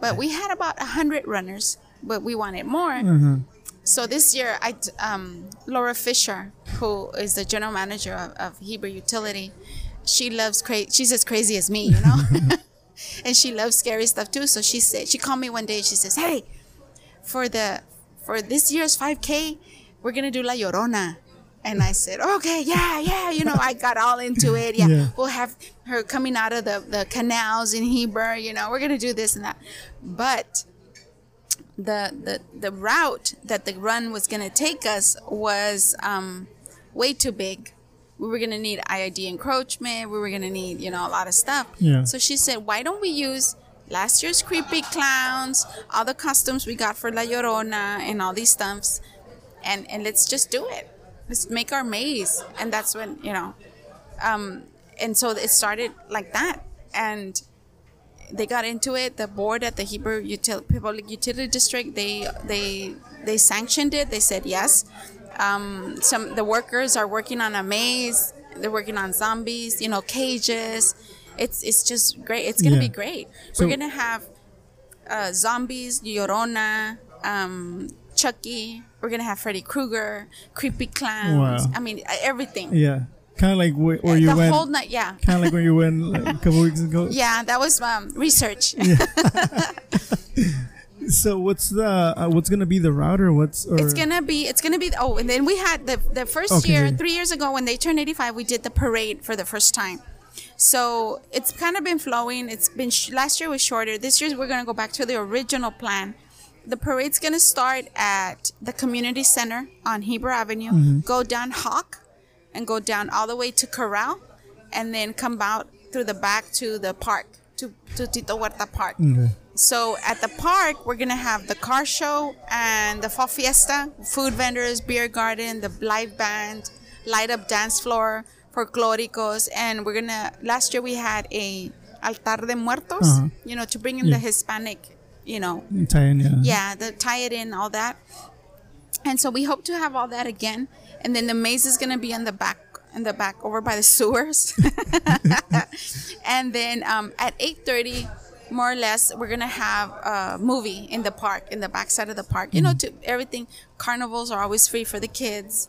But we had about a hundred runners, but we wanted more. Mm-hmm. So this year, I um, Laura Fisher, who is the general manager of, of Heber Utility, she loves cra- she's as crazy as me, you know. And she loves scary stuff too. So she said, she called me one day. She says, "Hey, for the for this year's five K, we're gonna do La Llorona." And I said, "Okay, yeah, yeah." You know, I got all into it. Yeah, yeah. We'll have her coming out of the, the canals in Heber. You know, we're gonna do this and that. But the the the route that the run was gonna take us was um, way too big. We were going to need I I D encroachment. We were going to need, you know, a lot of stuff. Yeah. So she said, why don't we use last year's creepy clowns, all the costumes we got for La Llorona and all these stumps, and, and let's just do it. Let's make our maze. And that's when, you know, um, and so it started like that. And they got into it. The board at the Heber Util- Public Utility District, they, they, they sanctioned it. They said yes. Um, some the workers are working on a maze. They're working on zombies, you know, cages. It's it's just great. It's gonna yeah. be great. So we're gonna have uh, zombies, Llorona, um, Chucky. We're gonna have Freddy Krueger, creepy clowns. Wow. I mean, everything. Yeah, kind of like where, where yeah, you the went. The whole night. Yeah. Kind of like where you went like, a couple weeks ago. Yeah, that was um, research. Yeah. So what's the uh, what's gonna be the router? What's or it's gonna be it's gonna be oh and then we had the the first okay. year three years ago when they turned eighty-five, we did the parade for the first time. So it's kind of been flowing. It's been sh- last year was shorter. This year we're gonna go back to the original plan. The parade's gonna start at the community center on Heber Avenue, mm-hmm. go down Hawk, and go down all the way to Corral, and then come out through the back to the park to to Tito Huerta Park. Okay. So at the park, we're going to have the car show and the fall fiesta, food vendors, beer garden, the live band, light up dance floor for folclóricos. And we're going to, last year we had a altar de muertos, uh-huh. you know, to bring in yeah. the Hispanic, you know. Tie in, yeah. yeah, the tie it in, all that. And so we hope to have all that again. And then the maze is going to be in the back, in the back over by the sewers. And then um, at eight thirty, more or less, we're going to have a movie in the park, in the backside of the park. You know, to everything. Carnivals are always free for the kids.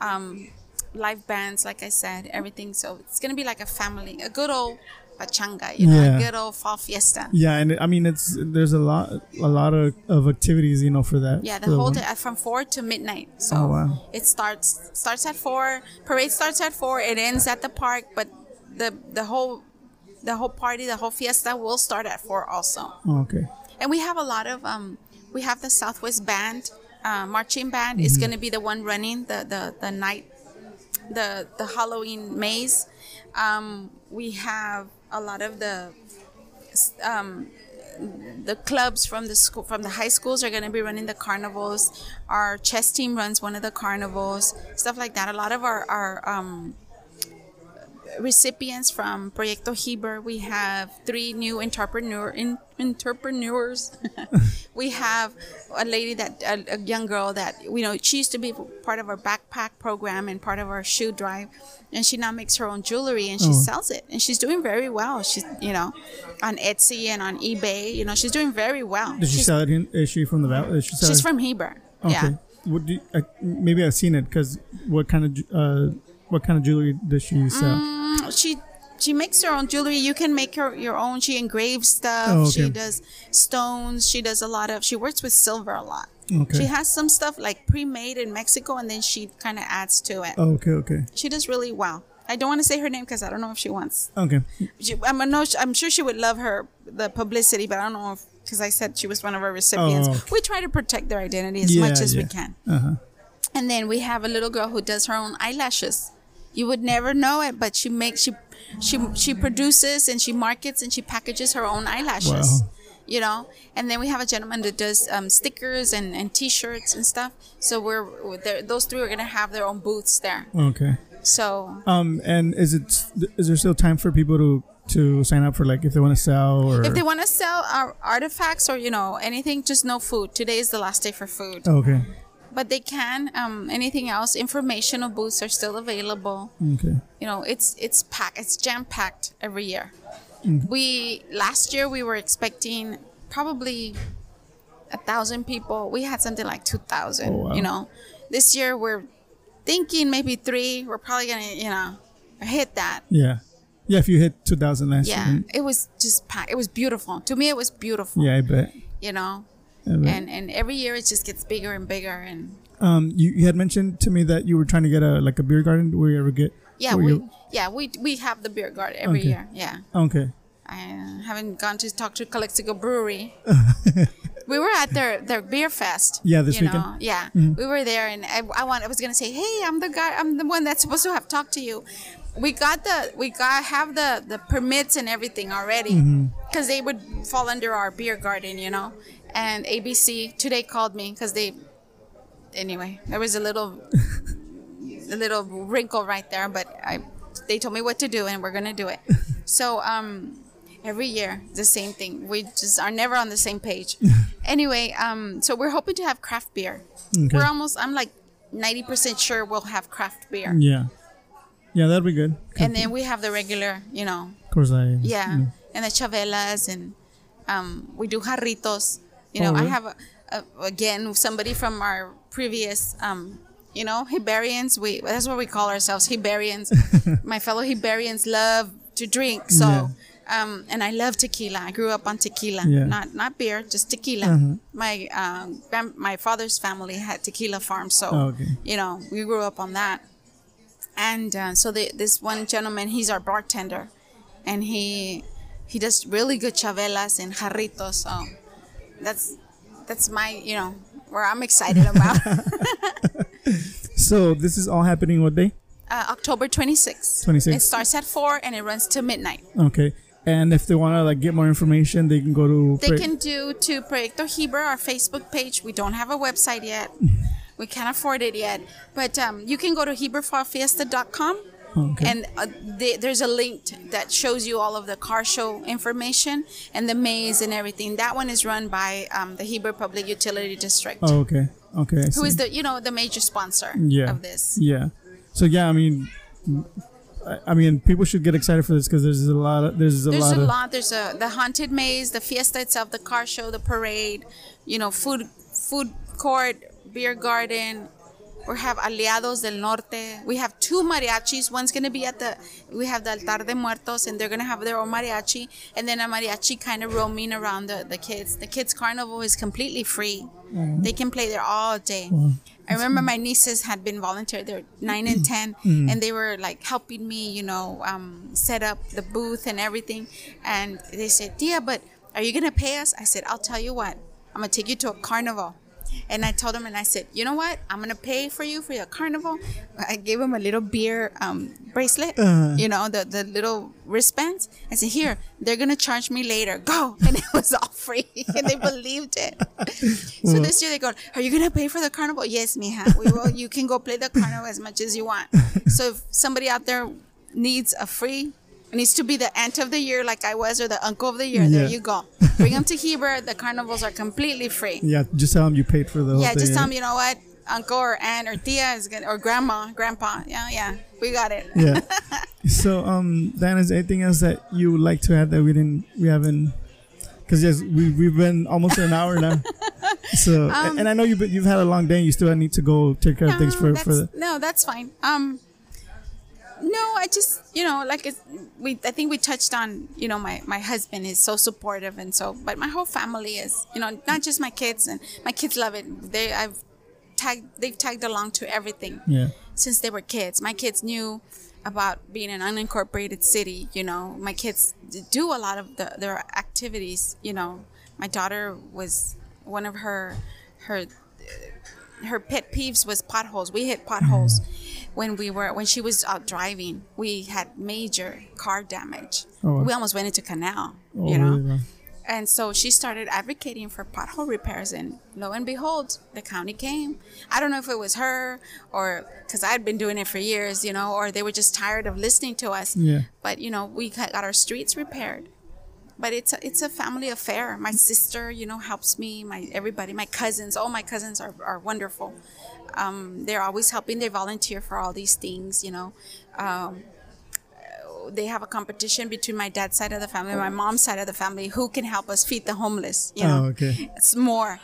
Um, live bands, like I said, everything. So it's going to be like a family, a good old pachanga, you know, yeah. a good old fall fiesta. Yeah, and I mean, it's there's a lot a lot of, of activities, you know, for that. Yeah, the whole the day from four to midnight. So oh, wow. it starts starts at four. Parade starts at four. It ends at the park, but the the whole the whole party, the whole fiesta will start at four also. Oh, okay. And we have a lot of um, we have the Southwest band, uh, marching band mm-hmm. is going to be the one running the the the night, the the Halloween maze. Um, we have a lot of the um, the clubs from the school, from the high schools are going to be running the carnivals. Our chess team runs one of the carnivals, stuff like that. A lot of our, our um, recipients from Proyecto Heber. We have three new entrepreneur in, entrepreneurs. We have a lady that a, a young girl that you know she used to be part of our backpack program and part of our shoe drive. And she now makes her own jewelry and she oh. sells it. And she's doing very well. She's, you know, on Etsy and on eBay. You know, she's doing very well. Did she she's, sell it? In, is she from the Valley? She she's it? from Heber. Okay. Yeah. What do you, I, maybe I've seen it because what kind of uh, what kind of jewelry does she sell? Um, she she makes her own jewelry. You can make her your own. She engraves stuff. Oh, okay. She does stones. She does a lot of. She works with silver a lot. Okay. She has some stuff like pre-made in Mexico, and then she kind of adds to it. Oh, okay, okay. She does really well. I don't want to say her name because I don't know if she wants. Okay. She, I'm, a no, I'm sure she would love her the publicity, but I don't know if because I said she was one of our recipients. Oh, okay. We try to protect their identity as yeah, much as yeah. we can. Uh-huh. And then we have a little girl who does her own eyelashes. You would never know it, but she makes she she she produces and she markets and she packages her own eyelashes. Wow. You know, and then we have a gentleman that does um, stickers and, and T-shirts and stuff. So we're those three are gonna have their own booths there. Okay. So. Um. And is it is there still time for people to to sign up for like if they want to sell or if they want to sell our artifacts or you know anything? Just no food. Today is the last day for food. Okay. But they can um, anything else. Informational booths are still available. Okay. You know, it's it's packed. It's jam packed every year. We last year we were expecting probably a thousand people. We had something like two thousand. Oh, wow. You know, this year we're thinking maybe three. We're probably gonna you know hit that. Yeah, yeah. If you hit two thousand last yeah. year, yeah, it was just packed. It was beautiful. To me, it was beautiful. Yeah, I bet. You know, I bet. and and every year it just gets bigger and bigger. And um, you, you had mentioned to me that you were trying to get a like a beer garden. Where you ever get? Yeah, we you? yeah we we have the beer garden every okay. year. Yeah. Okay. I haven't gone to talk to Calexico Brewery. We were at their, their beer fest. Yeah, this you know? weekend. Yeah, mm-hmm. we were there, and I I, want, I was gonna say, hey, I'm the guy, I'm the one that's supposed to have talked to you. We got the we got have the, the permits and everything already, because mm-hmm. they would fall under our beer garden, you know. And A B C today called me because they, anyway, there was a little. A little wrinkle right there, but I, they told me what to do, and we're gonna do it. So um, every year, the same thing. We just are never on the same page. Anyway, um, so we're hoping to have craft beer. Okay. We're almost. I'm like ninety percent sure we'll have craft beer. Yeah, yeah, that'd be good. Could and then be. we have the regular, you know. Of course, I. Yeah, yeah. And the chavelas, and um, we do jarritos. You know, oh, really? I have a, a, again somebody from our previous. Um, You know, Heberians, we that's what we call ourselves, Heberians. My fellow Heberians love to drink. So, yeah. um, and I love tequila. I grew up on tequila, yeah. not not beer, just tequila. Uh-huh. My um, grand, my father's family had tequila farms, so, oh, okay. you know, we grew up on that. And uh, so the, this one gentleman, he's our bartender, and he he does really good chavelas and jarritos. So that's, that's my, you know, where I'm excited about. So this is all happening what day? Uh, October twenty-sixth. twenty-sixth. It starts at four and it runs to midnight. Okay. And if they want to like get more information, they can go to... They Pre- can do to Proyecto Heber, our Facebook page. We don't have a website yet. We can't afford it yet. But um, you can go to heber fall fiesta dot com Okay. And uh, they, there's a link that shows you all of the car show information and the maze and everything. That one is run by um, the Heber Public Utility District. Oh, okay. Okay. I who see. is the, you know, the major sponsor yeah. of this. Yeah. So, yeah, I mean, I mean, people should get excited for this because there's a lot of, there's a there's lot. There's a lot. There's a, the haunted maze, the fiesta itself, the car show, the parade, you know, food, food court, beer garden. We have Aliados del Norte. We have two mariachis. One's going to be at the, we have the Altar de Muertos, and they're going to have their own mariachi. And then a mariachi kind of roaming around the, the kids. The kids' carnival is completely free. Mm-hmm. They can play there all day. Wow. I remember my nieces had been volunteered. They're nine and ten, mm. and they were like helping me, you know, um, set up the booth and everything. And they said, "Tia, but are you gonna pay us?" I said, "I'll tell you what. I'm gonna take you to a carnival." And I told them, and I said, "You know what? I'm gonna pay for you for your carnival." I gave them a little beer um, bracelet, uh. you know, the the little wristbands. I said, "Here, they're gonna charge me later. Go!" And it was all free, and they believed it. So this year they go, "Are you gonna pay for the carnival?" "Yes, mija. We will. You can go play the carnival as much as you want." So if somebody out there needs a free, it needs to be the aunt of the year, like I was, or the uncle of the year. Yeah. There you go. Bring them to Heber. The carnivals are completely free. Yeah, just tell them you paid for the whole yeah, thing. Yeah, just tell them, you know what, uncle or aunt or tia is gonna, or grandma, grandpa. Yeah, yeah, we got it. Yeah. So, um, Diahna, is there anything else that you would like to add that we didn't, we haven't? Because yes, we we've been almost an hour now. So, um, and I know you've been, you've had a long day. And you still need to go take care no, of things for for. The, no, that's fine. Um. No, I just, you know, like it's, we, I think we touched on, you know, my, my husband is so supportive, and so, but my whole family is, you know, not just my kids, and my kids love it. They, I've tagged, they've tagged along to everything yeah. since they were kids. My kids knew about being an unincorporated city, you know. My kids do a lot of the, their activities, you know. My daughter was, one of her, her, her pet peeves was potholes. We hit potholes. Mm-hmm. When we were, when she was out driving, we had major car damage. Oh, wow. We almost went into canal, oh, you know. Yeah. And so she started advocating for pothole repairs, and lo and behold, the county came. I don't know if it was her or because I'd been doing it for years, you know, or they were just tired of listening to us. Yeah. But you know, we got our streets repaired. But it's a, it's a family affair. My sister, you know, helps me. My everybody, my cousins, all my cousins are are wonderful. Um, they're always helping. They volunteer for all these things, you know. Um, they have a competition between my dad's side of the family and my mom's side of the family. Who can help us feed the homeless? You know, oh, okay. It's more,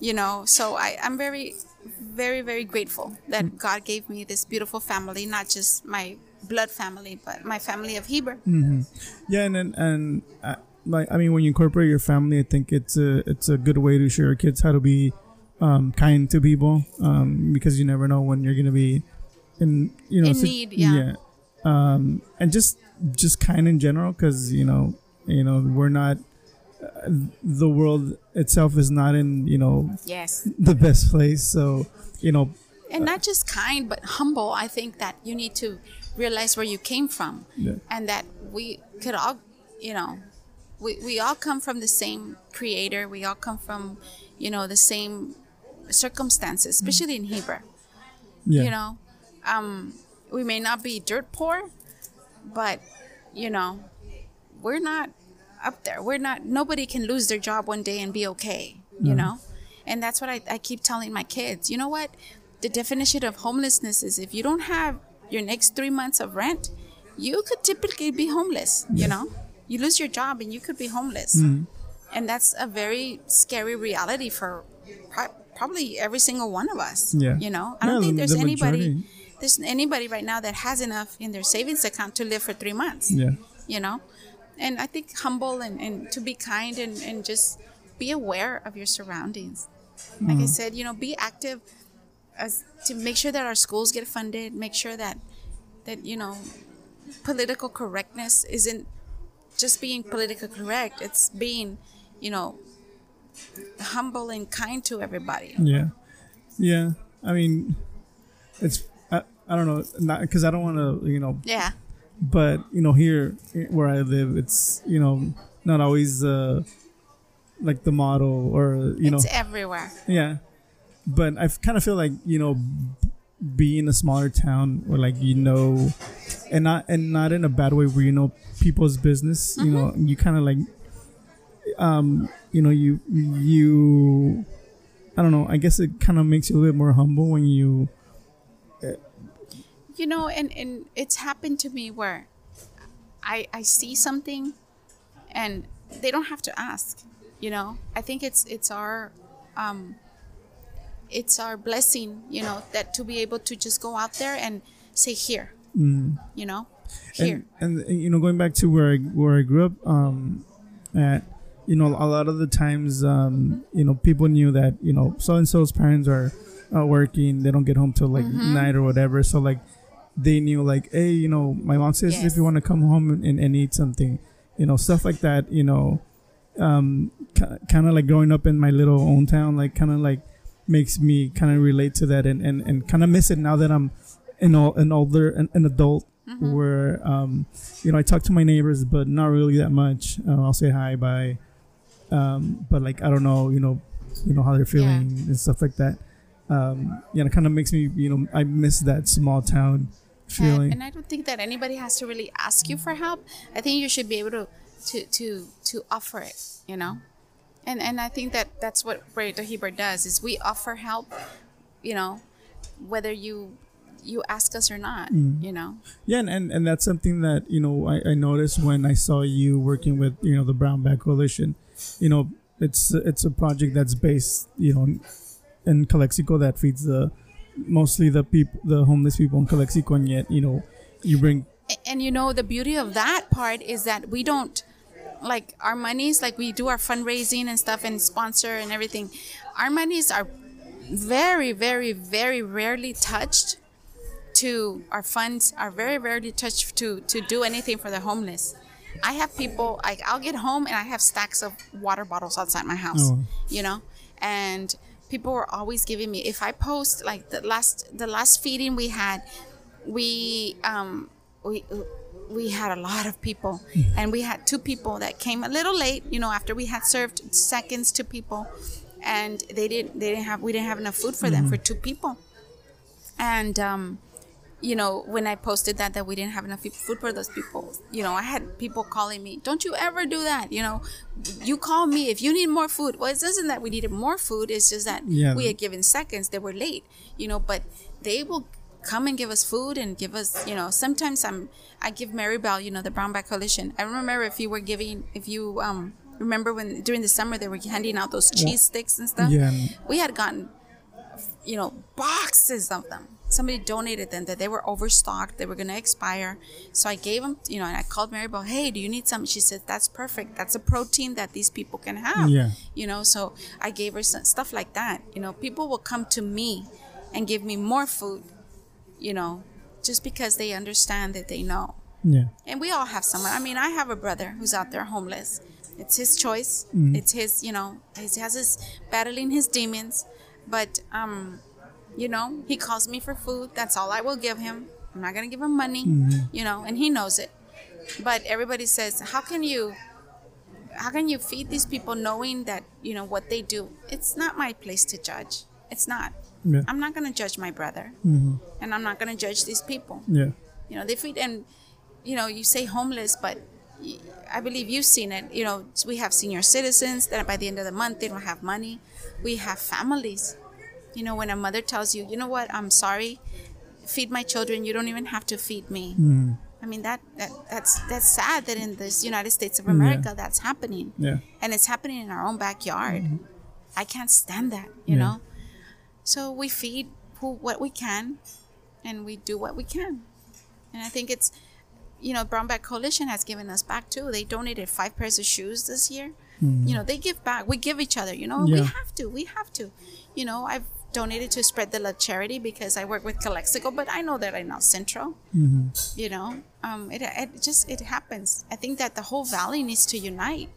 you know. So I, I'm very, very, very grateful that God gave me this beautiful family, not just my blood family, but my family of Heber. Mm-hmm. Yeah, and and, and uh, like I mean, when you incorporate your family, I think it's a it's a good way to show your kids how to be. Um, kind to people, um, because you never know when you're gonna be in, you know, in need, yeah. yeah. Um, and just, just kind in general, because you know, you know, we're not, uh, the world itself is not in, you know, yes, the best place. So, you know, and not just kind, but humble. I think that you need to realize where you came from, yeah. and that we could all, you know, we we all come from the same creator. We all come from, you know, the same circumstances, especially in Heber. Yeah. You know, um, we may not be dirt poor, but you know, we're not up there. We're not. Nobody can lose their job one day and be okay. You yeah. know, and that's what I, I keep telling my kids. You know what? The definition of homelessness is if you don't have your next three months of rent, you could typically be homeless. Yeah. You know, you lose your job and you could be homeless, mm-hmm. and that's a very scary reality for. Pro- Probably every single one of us. Yeah. You know, I don't yeah, think there's the anybody, there's anybody right now that has enough in their savings account to live for three months. Yeah. You know, and I think humble and, and to be kind and, and just be aware of your surroundings. Like mm. I said, you know, be active as to make sure that our schools get funded. Make sure that that you know, political correctness isn't just being politically correct. It's being, you know. Humble and kind to everybody. Yeah, yeah. I mean, it's I, I don't know, not because I don't want to, you know. Yeah. But you know, here where I live, it's you know not always uh, like the model or you it's know. It's everywhere. Yeah, but I kind of feel like you know, being a smaller town where like you know, and not and not in a bad way where you know people's business. Mm-hmm. You know, you kind of like, um, you know, you you, I don't know. I guess it kind of makes you a little bit more humble when you. Uh, you know, and and it's happened to me where, I I see something, and they don't have to ask. You know, I think it's it's our. Um, it's our blessing, you know, that to be able to just go out there and say here, mm. you know, here. And, and, and, you know, going back to where I, where I grew up, um, at, you know, a lot of the times, um, you know, people knew that, you know, so-and-so's parents are uh, working. They don't get home till like mm-hmm. night or whatever. So like they knew like, hey, you know, my mom says yes. if you want to come home and, and, and eat something, you know, stuff like that, you know, um, kind of like growing up in my little own town, like kind of like, makes me kind of relate to that and, and, and kind of miss it now that I'm an, an older, an, an adult mm-hmm. where, um, you know, I talk to my neighbors, but not really that much. Uh, I'll say hi, bye. Um, but like, I don't know, you know, you know how they're feeling yeah. and stuff like that. Um, yeah, it kind of makes me, you know, I miss that small town feeling. And, and I don't think that anybody has to really ask you for help. I think you should be able to, to, to, to offer it, you know? And and I think that that's what Proyecto Heber does is we offer help, you know, whether you you ask us or not, mm. you know. Yeah, and, and, and that's something that, you know, I, I noticed when I saw you working with, you know, the Brown Bag Coalition. You know, it's it's a project that's based, you know, in Calexico that feeds the mostly the people, the homeless people in Calexico, and yet, you know, you bring. And, and you know, the beauty of that part is that we don't. Like our monies, like we do our fundraising and stuff and sponsor and everything. Our monies are very, very, very rarely touched to our funds are very rarely touched to, to do anything for the homeless. I have people, I, I'll get home and I have stacks of water bottles outside my house, oh. you know, and people were always giving me, if I post like the last, the last feeding we had, we, um, we, we had a lot of people and we had two people that came a little late, you know, after we had served seconds to people and they didn't, they didn't have, we didn't have enough food for them mm-hmm. for two people. And, um, you know, when I posted that, that we didn't have enough food for those people, you know, I had people calling me, don't you ever do that. You know, you call me if you need more food. Well, it isn't that we needed more food. It's just that yeah. we had given seconds. They were late, you know, but they will come and give us food and give us, you know, sometimes I'm, I give Maribel, you know, the Brown Bag Coalition. I remember if you were giving, if you um, remember when during the summer they were handing out those cheese yeah. sticks and stuff. Yeah. We had gotten, you know, boxes of them. Somebody donated them that they were overstocked. They were going to expire. So I gave them, you know, and I called Maribel, hey, do you need some? She said, that's perfect. That's a protein that these people can have, yeah. you know. So I gave her some stuff like that. You know, people will come to me and give me more food. You know, just because they understand that they know. Yeah. And we all have someone. I mean, I have a brother who's out there homeless. It's his choice. Mm-hmm. It's his, you know, he has his battling his demons. But, um, you know, he calls me for food. That's all I will give him. I'm not going to give him money, mm-hmm. you know, and he knows it. But everybody says, how can you, how can you feed these people knowing that, you know, what they do? It's not my place to judge. It's not. Yeah. I'm not going to judge my brother mm-hmm. and I'm not going to judge these people. Yeah. You know, they feed and, you know, you say homeless, but I believe you've seen it. You know, we have senior citizens that by the end of the month, they don't have money. We have families. You know, when a mother tells you, you know what, I'm sorry, feed my children. You don't even have to feed me. Mm. I mean, that, that that's that's sad that in this United States of America, yeah. that's happening. Yeah. And it's happening in our own backyard. Mm-hmm. I can't stand that, you yeah. know. So we feed who, what we can, and we do what we can. And I think it's, you know, Brown Bag Coalition has given us back, too. They donated five pairs of shoes this year. Mm-hmm. You know, they give back. We give each other, you know. Yeah. We have to. We have to. You know, I've donated to Spread the Love Charity because I work with Calexico, but I know that I know Central. Mm-hmm. You know, um, it, it just, it happens. I think that the whole valley needs to unite.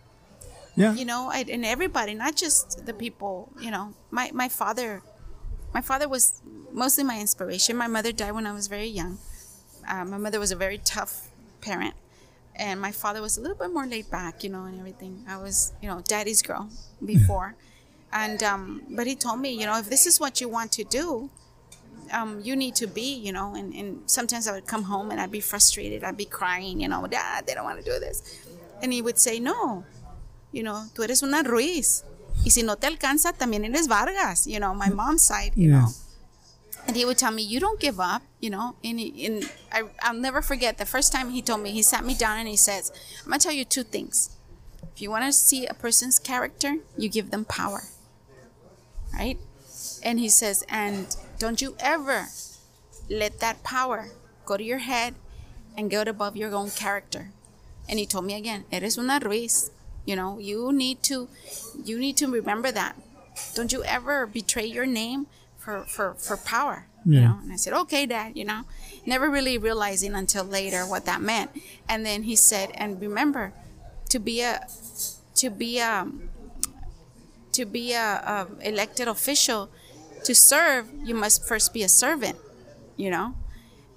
Yeah. You know, I, and everybody, not just the people, you know. My, my father... My father was mostly my inspiration. My mother died when I was very young. Uh, my mother was a very tough parent. And my father was a little bit more laid back, you know, and everything. I was, you know, daddy's girl before. and um, But he told me, you know, if this is what you want to do, um, you need to be, you know, and, and sometimes I would come home and I'd be frustrated. I'd be crying, you know, Dad, they don't want to do this. And he would say, no, you know, tú eres una Ruiz. Y si no te alcanza, también eres Vargas, you know, my mom's side, you yes. know. And he would tell me, you don't give up, you know. And, he, and I, I'll never forget the first time he told me, he sat me down and he says, I'm going to tell you two things. If you want to see a person's character, you give them power, right? And he says, and don't you ever let that power go to your head and go above your own character. And he told me again, eres una Ruiz. You know, you need to, you need to remember that. Don't you ever betray your name for, for, for power, yeah. you know? And I said, okay, Dad, you know, never really realizing until later what that meant. And then he said, and remember to be a, to be a, to be a, a elected official, to serve, you must first be a servant, you know?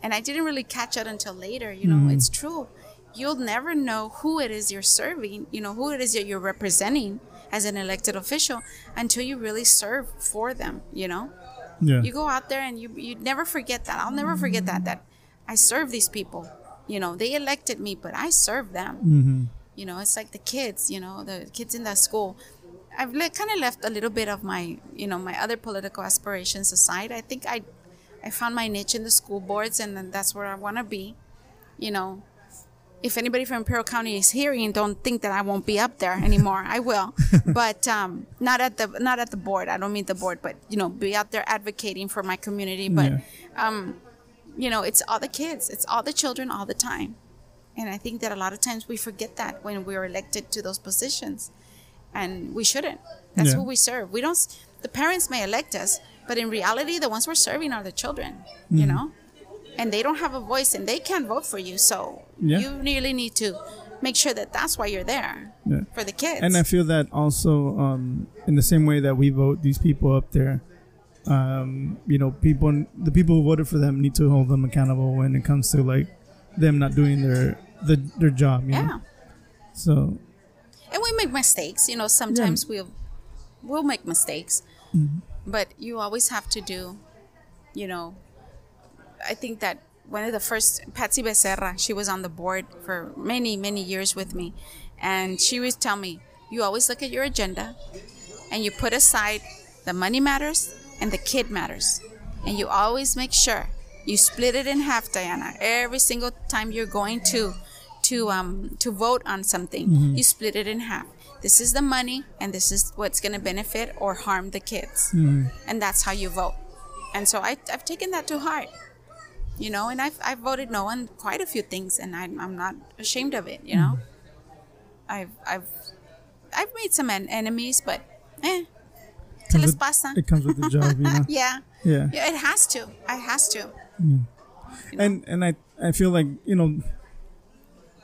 And I didn't really catch it until later, you know, mm. it's true. You'll never know who it is you're serving, you know, who it is that you're representing as an elected official until you really serve for them, you know? Yeah. You go out there and you you never forget that. I'll never forget that, that I serve these people. You know, they elected me, but I serve them. Mm-hmm. You know, it's like the kids, you know, the kids in that school. I've le- kind of left a little bit of my, you know, my other political aspirations aside. I think I, I found my niche in the school boards, and then that's where I want to be, you know. If anybody from Imperial County is hearing, don't think that I won't be up there anymore. I will, but um, not at the not at the board. I don't mean the board, but you know, be out there advocating for my community. But yeah. um, you know, it's all the kids, it's all the children, all the time, and I think that a lot of times we forget that when we are elected to those positions, and we shouldn't. That's yeah. who we serve. We don't. The parents may elect us, but in reality, the ones we're serving are the children. Mm. You know. And they don't have a voice, and they can't vote for you. So yeah. you really need to make sure that that's why you're there yeah. for the kids. And I feel that also um, in the same way that we vote these people up there, um, you know, people, the people who voted for them need to hold them accountable when it comes to like them not doing their the, their job. You yeah. know? So. And we make mistakes. You know, sometimes yeah. we'll we'll make mistakes, mm-hmm. but you always have to do, you know. I think that one of the first, Patsy Becerra, she was on the board for many, many years with me. And she would tell me, you always look at your agenda and you put aside the money matters and the kid matters. And you always make sure you split it in half, Diahna. Every single time you're going to to um to vote on something, mm-hmm. you split it in half. This is the money and this is what's going to benefit or harm the kids. Mm-hmm. And that's how you vote. And so I, I've taken that to heart. You know, and I've, I've voted no on quite a few things, and I'm, I'm not ashamed of it, you know. Mm-hmm. I've I've I've made some en- enemies, but eh, se les pasa. It comes with the job, you know. yeah. yeah. Yeah. It has to. I has to. Mm. You know? And and I, I feel like, you know,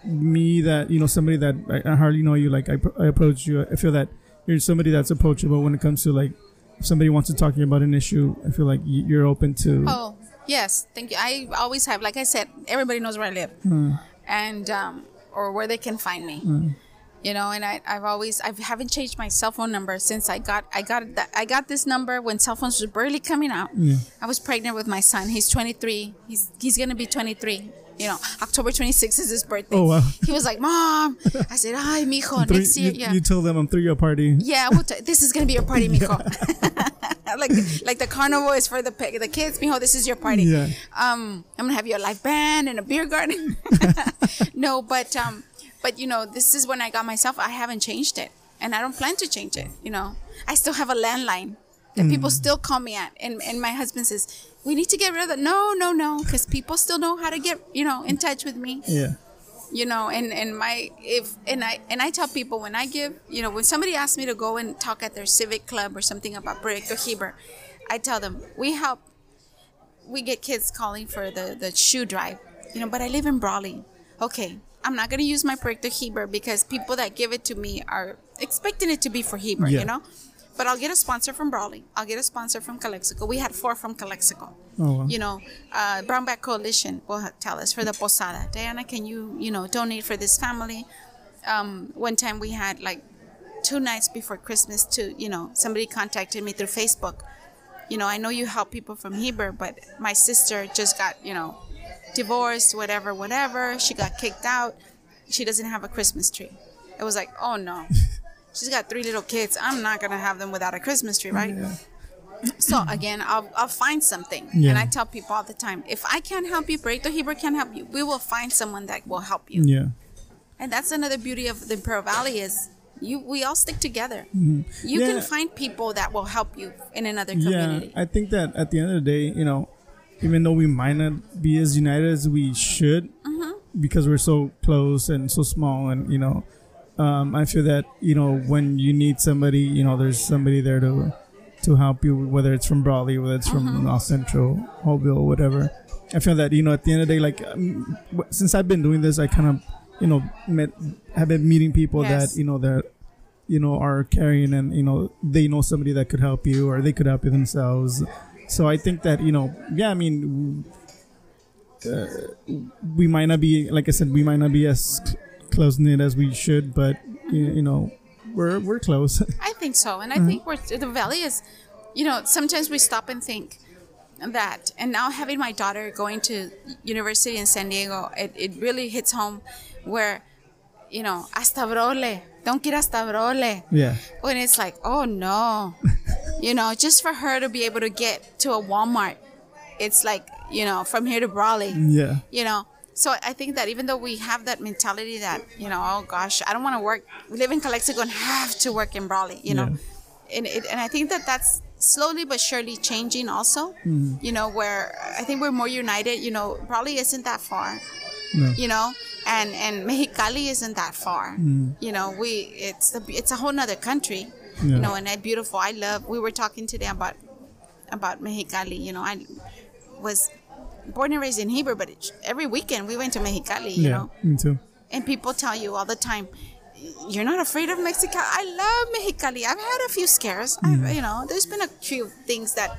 me that, you know, somebody that I, I hardly know you, like I, I approach you, I feel that you're somebody that's approachable when it comes to, like, if somebody wants to talk to you about an issue, I feel like you're open to... Oh. Yes, thank you. I always have, like I said, everybody knows where I live mm. and um, or where they can find me, mm. you know, and I, I've always, I haven't changed my cell phone number since I got, I got, that, I got this number when cell phones were barely coming out. Yeah. I was pregnant with my son. He's twenty-three. He's, he's going to be twenty-three. You know, October twenty-sixth is his birthday. Oh, wow. He was like, Mom. I said, ay, mijo, three, next year. You, yeah. you told them I'm throwing your party. Yeah, we'll t- this is going to be your party, mijo. like like the carnival is for the pe- the kids, mijo, this is your party. Yeah. Um, I'm going to have you a live band and a beer garden. no, but, um, but, you know, this is when I got myself. I haven't changed it, and I don't plan to change it, you know. I still have a landline that mm. people still call me at, and, and my husband says, we need to get rid of that. No, no, no, because people still know how to get, you know, in touch with me. Yeah. You know, and, and my if and I and I tell people when I give, you know, when somebody asks me to go and talk at their civic club or something about Proyecto Heber, I tell them we help. We get kids calling for the, the shoe drive, you know. But I live in Brawley. Okay, I'm not gonna use my Proyecto Heber because people that give it to me are expecting it to be for Heber, yeah. you know. But I'll get a sponsor from Brawley. I'll get a sponsor from Calexico. We had four from Calexico. Oh, wow. You know, uh, Brown Bag Coalition will tell us for the Posada. Diahna, can you, you know, donate for this family? Um, one time we had like two nights before Christmas to, you know, somebody contacted me through Facebook. you know, I know you help people from Heber, but my sister just got, you know, divorced, whatever, whatever. She got kicked out. She doesn't have a Christmas tree. It was like, oh, no. She's got three little kids. I'm not going to have them without a Christmas tree, right? Yeah. So, again, I'll, I'll find something. Yeah. And I tell people all the time, if I can't help you, Proyecto Heber can't help you, we will find someone that will help you. Yeah. And that's another beauty of the Imperial Valley is you. we all stick together. Mm-hmm. You yeah. can find people that will help you in another community. Yeah, I think that at the end of the day, you know, even though we might not be as united as we should, mm-hmm. because we're so close and so small and, you know, um, I feel that, you know, when you need somebody, you know, there's somebody there to to help you, whether it's from Brawley, whether it's from mm-hmm. North Central, Holville, whatever. I feel that, you know, at the end of the day, like, um, since I've been doing this, I kind of, you know, met, have been meeting people yes. that, you know, that, you know, are caring and, you know, they know somebody that could help you or they could help you themselves. So I think that, you know, yeah, I mean, uh, we might not be, like I said, we might not be as cl- close-knit as we should, but, you, you know, we're we're close. I think so. And I uh-huh. think we're, the Valley is, you know, sometimes we stop and think that. And now having my daughter going to university in San Diego, it, it really hits home where, you know, hasta Brole. Don't get hasta Brole. Yeah. When it's like, oh, no. You know, just for her to be able to get to a Walmart, it's like, you know, from here to Brawley. Yeah. You know, so I think that even though we have that mentality that, you know, oh gosh, I don't want to work, live in Calexico and have to work in Brawley, you know. Yeah. And it, and I think that that's slowly but surely changing also, mm-hmm. you know, where I think we're more united, you know, Brawley isn't that far, no. you know, and, and Mexicali isn't that far. Mm-hmm. You know, we, it's a, it's a whole nother country. Yeah. You know, and that beautiful. I love. We were talking today about about Mexicali. You know, I was born and raised in Heber, but it, every weekend we went to Mexicali. You yeah, know, me too. And people tell you all the time, "You're not afraid of Mexico." I love Mexicali. I've had a few scares. Mm. I, you know, there's been a few things that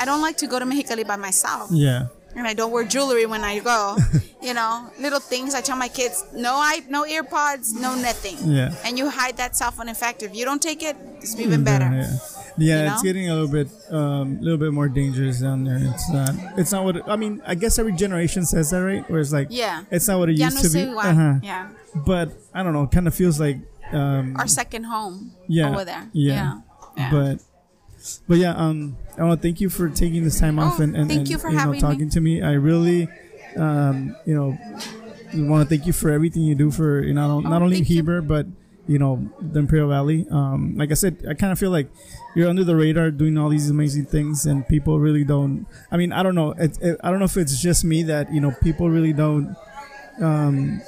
I don't like to go to Mexicali by myself. Yeah. And I don't wear jewelry when I go. You know, little things. I tell my kids, no I, no ear pods, no nothing. Yeah. And you hide that cell phone. In fact, if you don't take it, it's even better. Yeah, yeah. yeah it's know? getting a little bit, um, little bit more dangerous down there. It's not. It's not what. It, I mean, I guess every generation says that, right? Where it's like, yeah, it's not what it yeah, used no to be. Uh-huh. Yeah. But I don't know. It kind of feels like um, our second home. Yeah. Over there. Yeah. yeah. yeah. But. But yeah, um, I want to thank you for taking this time off oh, and, and, and you, you know, talking me. to me. I really, um, you know, want to thank you for everything you do for, you know, not, oh, not only Heber, you. but, you know, the Imperial Valley. Um, like I said, I kind of feel like you're under the radar doing all these amazing things and people really don't. I mean, I don't know. It, it, I don't know if it's just me that, you know, people really don't um,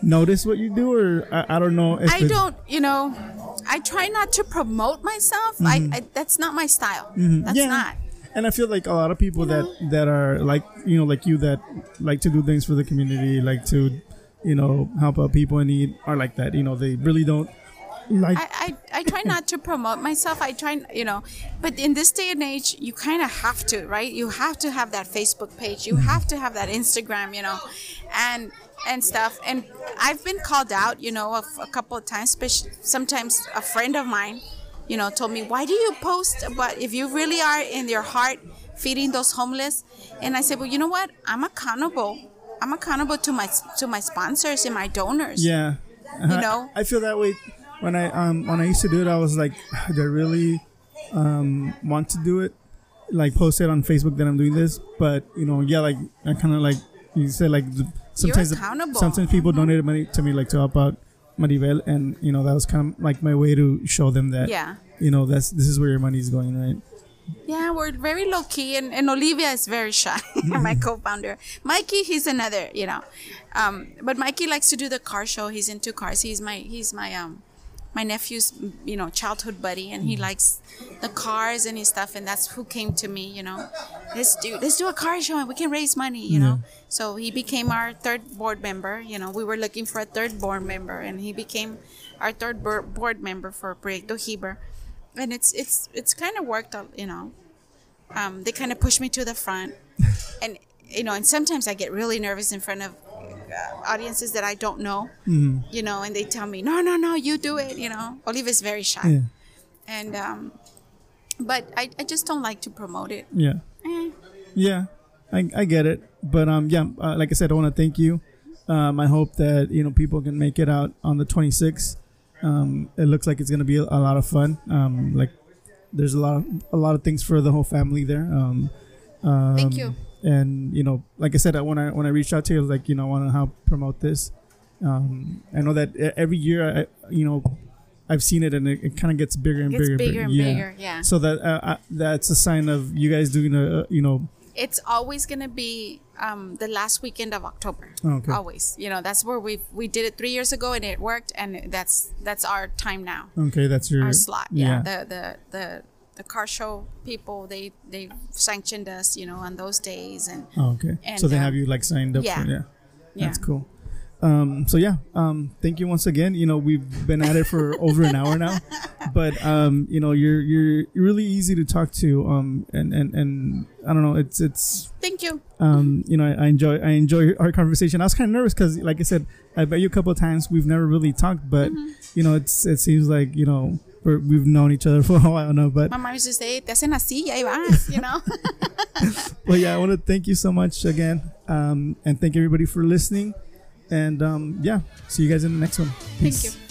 notice what you do or I, I don't know. If I don't, you know. I try not to promote myself. Mm-hmm. I, I that's not my style. Mm-hmm. That's yeah. not. And I feel like a lot of people you that know? that are like, you know, like you that like to do things for the community, like to, you know, help out people in need are like that. You know, they really don't like. I, I, I try not to promote myself. I try, you know, but in this day and age, you kind of have to, right? You have to have that Facebook page. You have to have that Instagram, you know, and. and stuff. And I've been called out, you know, a, a couple of times. Sometimes a friend of mine, you know, told me, why do you post about if you really are in your heart feeding those homeless? And I said, well, you know what? I'm accountable. I'm accountable to my to my sponsors and my donors. Yeah. Uh-huh. You know? I feel that way. When I um when I used to do it, I was like, do I really um want to do it? Like post it on Facebook that I'm doing this. But, you know, yeah, like I kind of like, you said like... The, Sometimes, sometimes people mm-hmm. donated money to me, like to help out Maribel, and you know that was kind of like my way to show them that, yeah. you know, that's this is where your money is going, right? Yeah, we're very low key, and, and Olivia is very shy, my co-founder. Mikey, he's another, you know, um, but Mikey likes to do the car show. He's into cars. He's my he's my um my nephew's you know childhood buddy, and he likes the cars and his stuff, and that's who came to me, you know. Let's do let's do a car show and we can raise money, you know. Yeah. So he became our third board member. You know, we were looking for a third board member, and he became our third board member for Proyecto Heber, and it's it's it's kind of worked out, you know. Um, they kind of push me to the front, and you know, and sometimes I get really nervous in front of audiences that I don't know, mm-hmm. you know, and they tell me, no, no, no, you do it, you know. Oliva's very shy, yeah. and um. But I, I just don't like to promote it. Yeah. Eh. Yeah, I, I get it. But um, yeah, uh, like I said, I want to thank you. Um, I hope that, you know, people can make it out on the twenty-sixth. Um, it looks like it's going to be a lot of fun. Um, like there's a lot of, a lot of things for the whole family there. Um, um, thank you. And, you know, like I said, I, when I, when I reached out to you, I was like, you know, I want to help promote this. Um, I know that every year, I, you know, I've seen it, and it, it kind of gets bigger and gets bigger, bigger and yeah. bigger. Yeah. So that uh, I, that's a sign of you guys doing a, uh, you know. It's always gonna be um, the last weekend of October. Okay. Always, you know, that's where we we did it three years ago, and it worked, and that's that's our time now. Okay, that's your our slot. Yeah. yeah. The, the the the car show people they they sanctioned us, you know, on those days, and oh, okay. And, so they um, have you like signed up. Yeah. For, yeah. yeah. That's cool. Um, so yeah, um, thank you once again. You know, we've been at it for over an hour now, but, um, you know, you're, you're really easy to talk to. Um, and, and, and I don't know, it's, it's, thank you. Um, you know, I, I enjoy, I enjoy our conversation. I was kind of nervous cause like I said, I bet you a couple of times we've never really talked, but mm-hmm. you know, it's, it seems like, you know, we're, we've known each other for a while now, but my mom used to say, te hacen así, ahí vas, you know? Well, yeah, I want to thank you so much again. Um, and thank everybody for listening. And, um, yeah, see you guys in the next one. Peace. Thank you.